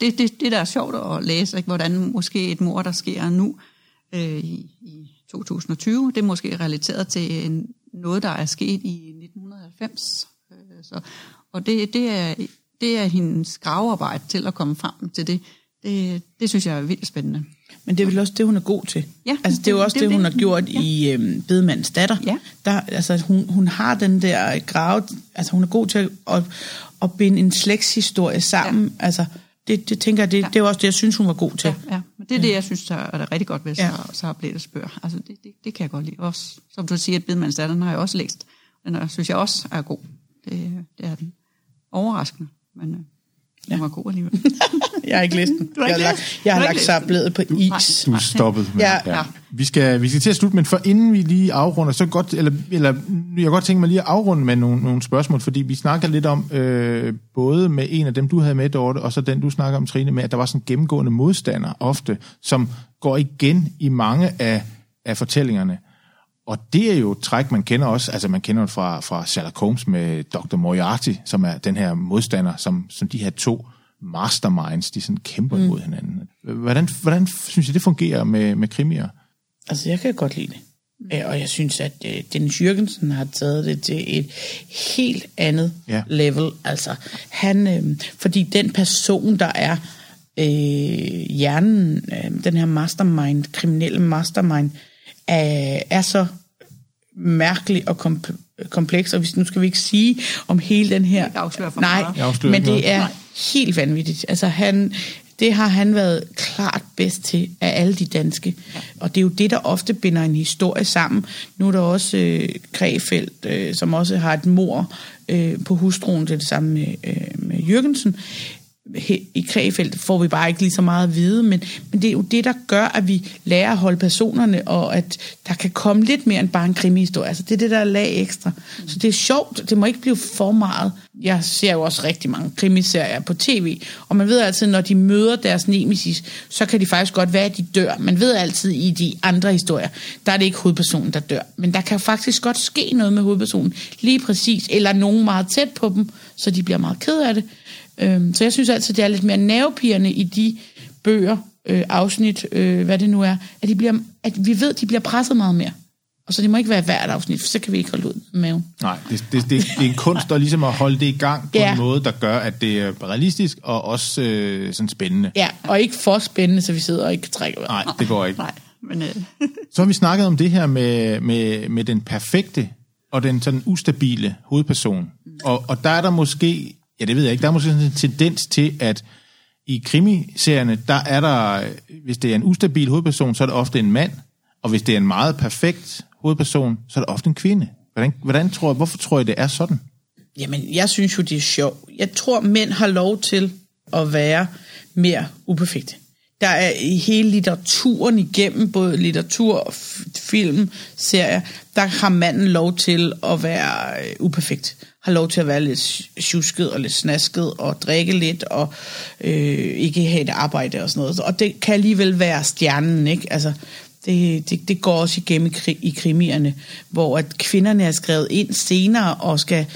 Det, det, det, der er sjovt at læse, ikke? Hvordan måske et mord, der sker nu øh, i, i tyve tyve, det er måske relateret til en, noget, der er sket i nitten halvfems. Øh, så, og det, det, er, det er hendes gravearbejde til at komme frem til det. Det, det synes jeg er vildt spændende. Men det er vel også det, hun er god til. Ja, altså, det er jo også det, det hun det. har gjort ja. i øh, Bedemandsdatter. Ja. Der, altså, hun, hun har den der grave... Altså, hun er god til at, at, at binde en slægtshistorie sammen. Ja. Altså... Det, det tænker jeg, det, ja. det er også det, jeg synes, hun var god til. Ja, ja. Men det er det, jeg synes, der er rigtig godt ved, så, ja. så har Blædel spørger. Altså, det, det, det kan jeg godt lide. Også, som du siger, at Bedemandsdatteren har jeg også læst. Den synes jeg også er god. Det, det er den. Overraskende, men øh, ja. hun var god alligevel. Jeg har ikke læst den. Jeg har lagt, jeg har lagt Sara Blædel på is. Du, du er stoppet. Med, ja. Ja. Vi, skal, vi skal til at slutte, men for inden vi lige afrunder, så godt, eller, eller jeg godt tænke mig lige at afrunde med nogle, nogle spørgsmål, fordi vi snakker lidt om, øh, både med en af dem, du havde med, Dorthe, og så den, du snakker om, Trine, med, at der var sådan gennemgående modstander ofte, som går igen i mange af, af fortællingerne. Og det er jo et træk, man kender også, altså man kender det fra, fra Sherlock Holmes med doktor Moriarty, som er den her modstander, som, som de her to masterminds, de sådan kæmper mm. mod hinanden. Hvordan, hvordan synes I, det fungerer med, med krimier? Altså, jeg kan godt lide det. Og jeg synes, at Dennis Jørgensen har taget det til et helt andet ja. level. Altså, han... Øh, fordi den person, der er øh, hjernen, øh, den her mastermind, kriminelle mastermind, øh, er så mærkelig og komp- kompleks. Og hvis, nu skal vi ikke sige om hele den her... Jeg afslører for nej, afslører men det er... Nej. Helt vanvittigt. Altså han, det har han været klart bedst til af alle de danske. Ja. Og det er jo det, der ofte binder en historie sammen. Nu er der også øh, Krefeld, øh, som også har et mord øh, på hustruen, det er det samme med, øh, med Jørgensen. He, I Krefeld får vi bare ikke lige så meget at vide, men, men det er jo det, der gør, at vi lærer at holde personerne, og at der kan komme lidt mere end bare en krimihistorie. Altså det er det, der er lag ekstra. Så det er sjovt, det må ikke blive for meget. Jeg ser jo også rigtig mange krimiserier på tv, og man ved altid, når de møder deres nemesis, så kan de faktisk godt være, at de dør. Man ved altid i de andre historier, der er det ikke hovedpersonen, der dør. Men der kan faktisk godt ske noget med hovedpersonen, lige præcis, eller nogen meget tæt på dem, så de bliver meget ked af det. Så jeg synes altid, det er lidt mere nervepirrende i de bøger, øh, afsnit, øh, hvad det nu er, at, de bliver, at vi ved, at de bliver presset meget mere. Og så det må ikke være hvert afsnit, for så kan vi ikke holde ud med maven. Nej, det, det, det, det er en kunst der ligesom at holde det i gang på ja. en måde, der gør, at det er realistisk og også øh, sådan spændende. Ja, og ikke for spændende, så vi sidder og ikke trækker ud. Nej, det går ikke. Nej, men, øh. Så har vi snakket om det her med, med, med den perfekte og den sådan ustabile hovedperson. Og, og der er der måske, ja det ved jeg ikke, der er måske sådan en tendens til, at i krimiserierne, der er der, hvis det er en ustabil hovedperson, så er det ofte en mand. Og hvis det er en meget perfekt hovedperson, så er det ofte en kvinde. Hvordan, hvordan tror, hvorfor tror I, det er sådan? Jamen, jeg synes jo, det er sjovt. Jeg tror, mænd har lov til at være mere uperfekte. Der er i hele litteraturen igennem, både litteratur, film, serier, der har manden lov til at være uperfekt. Har lov til at være lidt sjusket og lidt snasket og drikke lidt og øh, ikke have et arbejde og sådan noget. Og det kan alligevel være stjernen, ikke? Altså, det, det, det går også igennem i krimierne, hvor at kvinderne er skrevet ind senere og skal,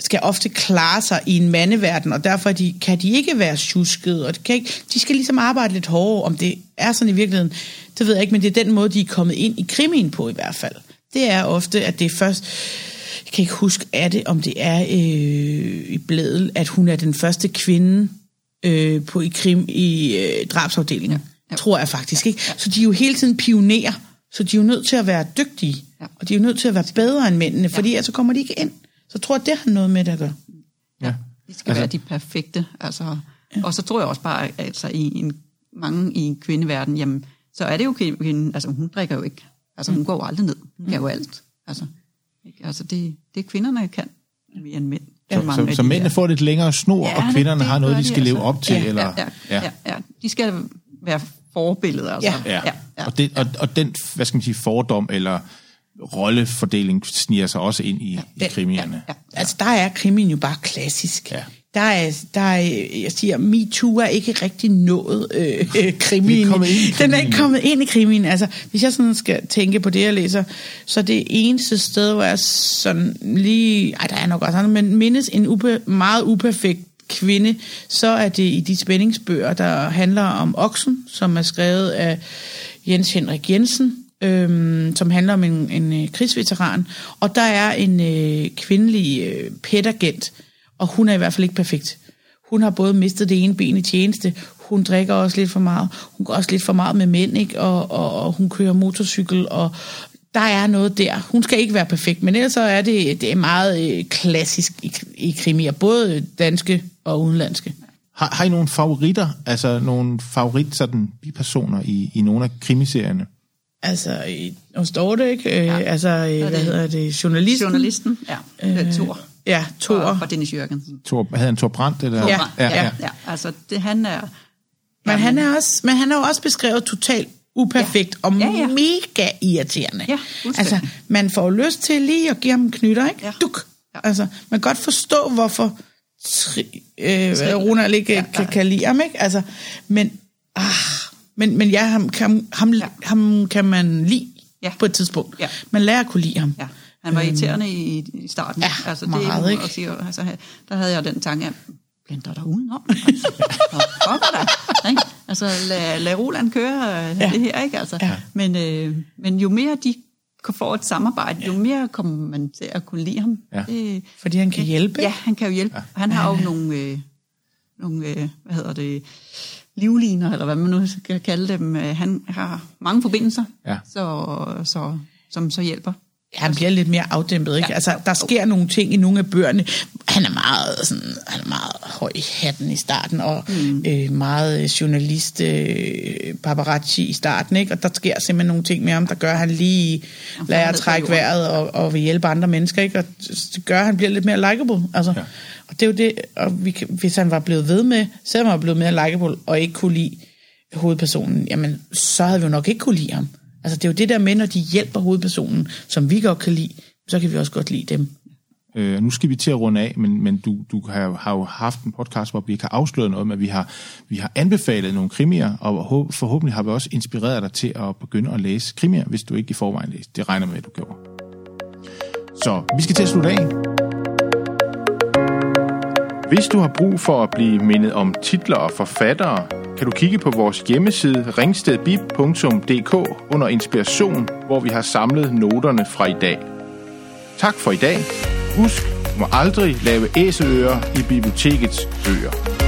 skal ofte klare sig i en mandeverden, og derfor de, kan de ikke være sjuskede, og det kan ikke, de skal ligesom arbejde lidt hårdere, om det er sådan i virkeligheden, det ved jeg ikke, men det er den måde, de er kommet ind i krimien på i hvert fald. Det er ofte, at det er først, jeg kan ikke huske er det, om det er øh, i Blædel, at hun er den første kvinde øh, på i krim i øh, drabsafdelingen. Ja. Tror jeg faktisk, ikke? Så de er jo hele tiden pionerer, så de er jo nødt til at være dygtige, og de er jo nødt til at være bedre end mændene, fordi ellers så kommer de ikke ind. Så tror jeg, det har noget med det at gøre. Ja, de skal altså være de perfekte. Altså. Ja. Og så tror jeg også bare, at altså, i en, mange i en kvindeverden, jamen, så er det jo kvinden, altså hun drikker jo ikke. Altså hun går jo aldrig ned. Hun kan jo alt. Altså, ikke? Altså det, det kvinderne kan mere end mænd. Så, så, så mændene får lidt længere snor, ja, og kvinderne har noget, de skal de, altså. leve op til? Ja, eller? Ja, ja, ja. Ja, ja. De skal være forbilleder. Altså. Ja. Ja. Ja. Ja. Og, det, og, og den, hvad skal man sige, fordom eller rollefordeling sniger sig også ind i, ja, i krimierne. Ja. Ja. Ja. Altså, der er krimien jo bare klassisk. Ja. Der er, der er, jeg siger, MeToo er ikke rigtig nået øh, øh, krimien. Den er ikke kommet ind i krimien. Altså, hvis jeg sådan skal tænke på det, jeg læser, så det eneste sted, hvor jeg sådan lige, ej, der er nok også andet, men mindes en upe, meget uperfekt kvinde, så er det i de spændingsbøger, der handler om Oksen, som er skrevet af Jens Henrik Jensen, øhm, som handler om en, en krigsveteran. Og der er en øh, kvindelig øh, PET-agent, og hun er i hvert fald ikke perfekt. Hun har både mistet det ene ben i tjeneste, hun drikker også lidt for meget, hun går også lidt for meget med mænd, ikke? Og, og, og hun kører motorcykel, og der er noget der. Hun skal ikke være perfekt, men ellers så er det, det er meget øh, klassisk i, i krimier, både danske og udenlandske. Har, har I nogle favoritter, altså nogle favorit sådan bipersoner i, i nogle af krimiserierne? Altså, i, hos Dorthe, ikke? Øh, ja. Altså, øh, hvad hedder det? Journalisten? Journalisten, ja. Øh, Thor. Ja, Thor. Og, og Dennis Jørgensen. Thor, havde han Thor Brandt? Eller? Ja. Ja, ja, ja, ja. Altså, det, han er... Men han er også, men han er jo også beskrevet totalt uperfekt, ja. og ja, ja. mega irriterende. Ja, altså, man får lyst til lige at give ham knytter, ikke? Ja. Duk! Ja. Altså, man kan godt forstå, hvorfor tri, øh, Roland ikke ja, kan, kan lide ham, ikke? Altså, men ah, men, men ja, ham, ham, ham, ja. ham kan man lide ja. på et tidspunkt. Ja. Man lærer at kunne lide ham. Ja. Han var irriterende øhm. i, i starten. Ja, altså, det meget, ikke? Sige, altså, der havde jeg den tanke af, blænder dig udenom. Altså, der, altså lad, lad Roland køre øh, ja. det her, ikke? Altså, ja. men, øh, men jo mere de får et samarbejde, ja. jo mere kommer man til at kunne lide ham. Ja. Det, Fordi han kan det, hjælpe? Ja, han kan jo hjælpe. Ja. Han har ja. jo nogle, øh, nogle øh, hvad hedder det, livliner, eller hvad man nu skal kalde dem. Han har mange forbindelser, ja. så, så, som så hjælper. Han bliver lidt mere afdæmpet, ikke? Ja. Altså, der sker nogle ting i nogle af bøgerne. Han er meget, sådan, han er meget høj i hatten i starten, og mm. øh, meget journalist øh, paparazzi i starten, ikke? Og der sker simpelthen nogle ting med ham, der gør, han lige lærer at trække vejret og, og vil hjælpe andre mennesker, ikke? Og det gør, han bliver lidt mere likeable, altså. Ja. Og det er jo det, og vi, hvis han var blevet ved med, selvom han var blevet mere likeable, og ikke kunne lide hovedpersonen, jamen, så havde vi jo nok ikke kunne lide ham. Altså, det er jo det der med, når de hjælper hovedpersonen, som vi godt kan lide, så kan vi også godt lide dem. Øh, nu skal vi til at runde af, men, men du, du har, har jo haft en podcast, hvor vi ikke har afsløret noget, men vi har, vi har anbefalet nogle krimier, og forhåbentlig har vi også inspireret dig til at begynde at læse krimier, hvis du ikke i forvejen læser. Det regner med, at du gjorde. Så vi skal til at slutte af. Hvis du har brug for at blive mindet om titler og forfattere, kan du kigge på vores hjemmeside ringstedbib punktum dk under inspiration, hvor vi har samlet noterne fra i dag. Tak for i dag. Husk, du må aldrig lave æseløger i bibliotekets bøger.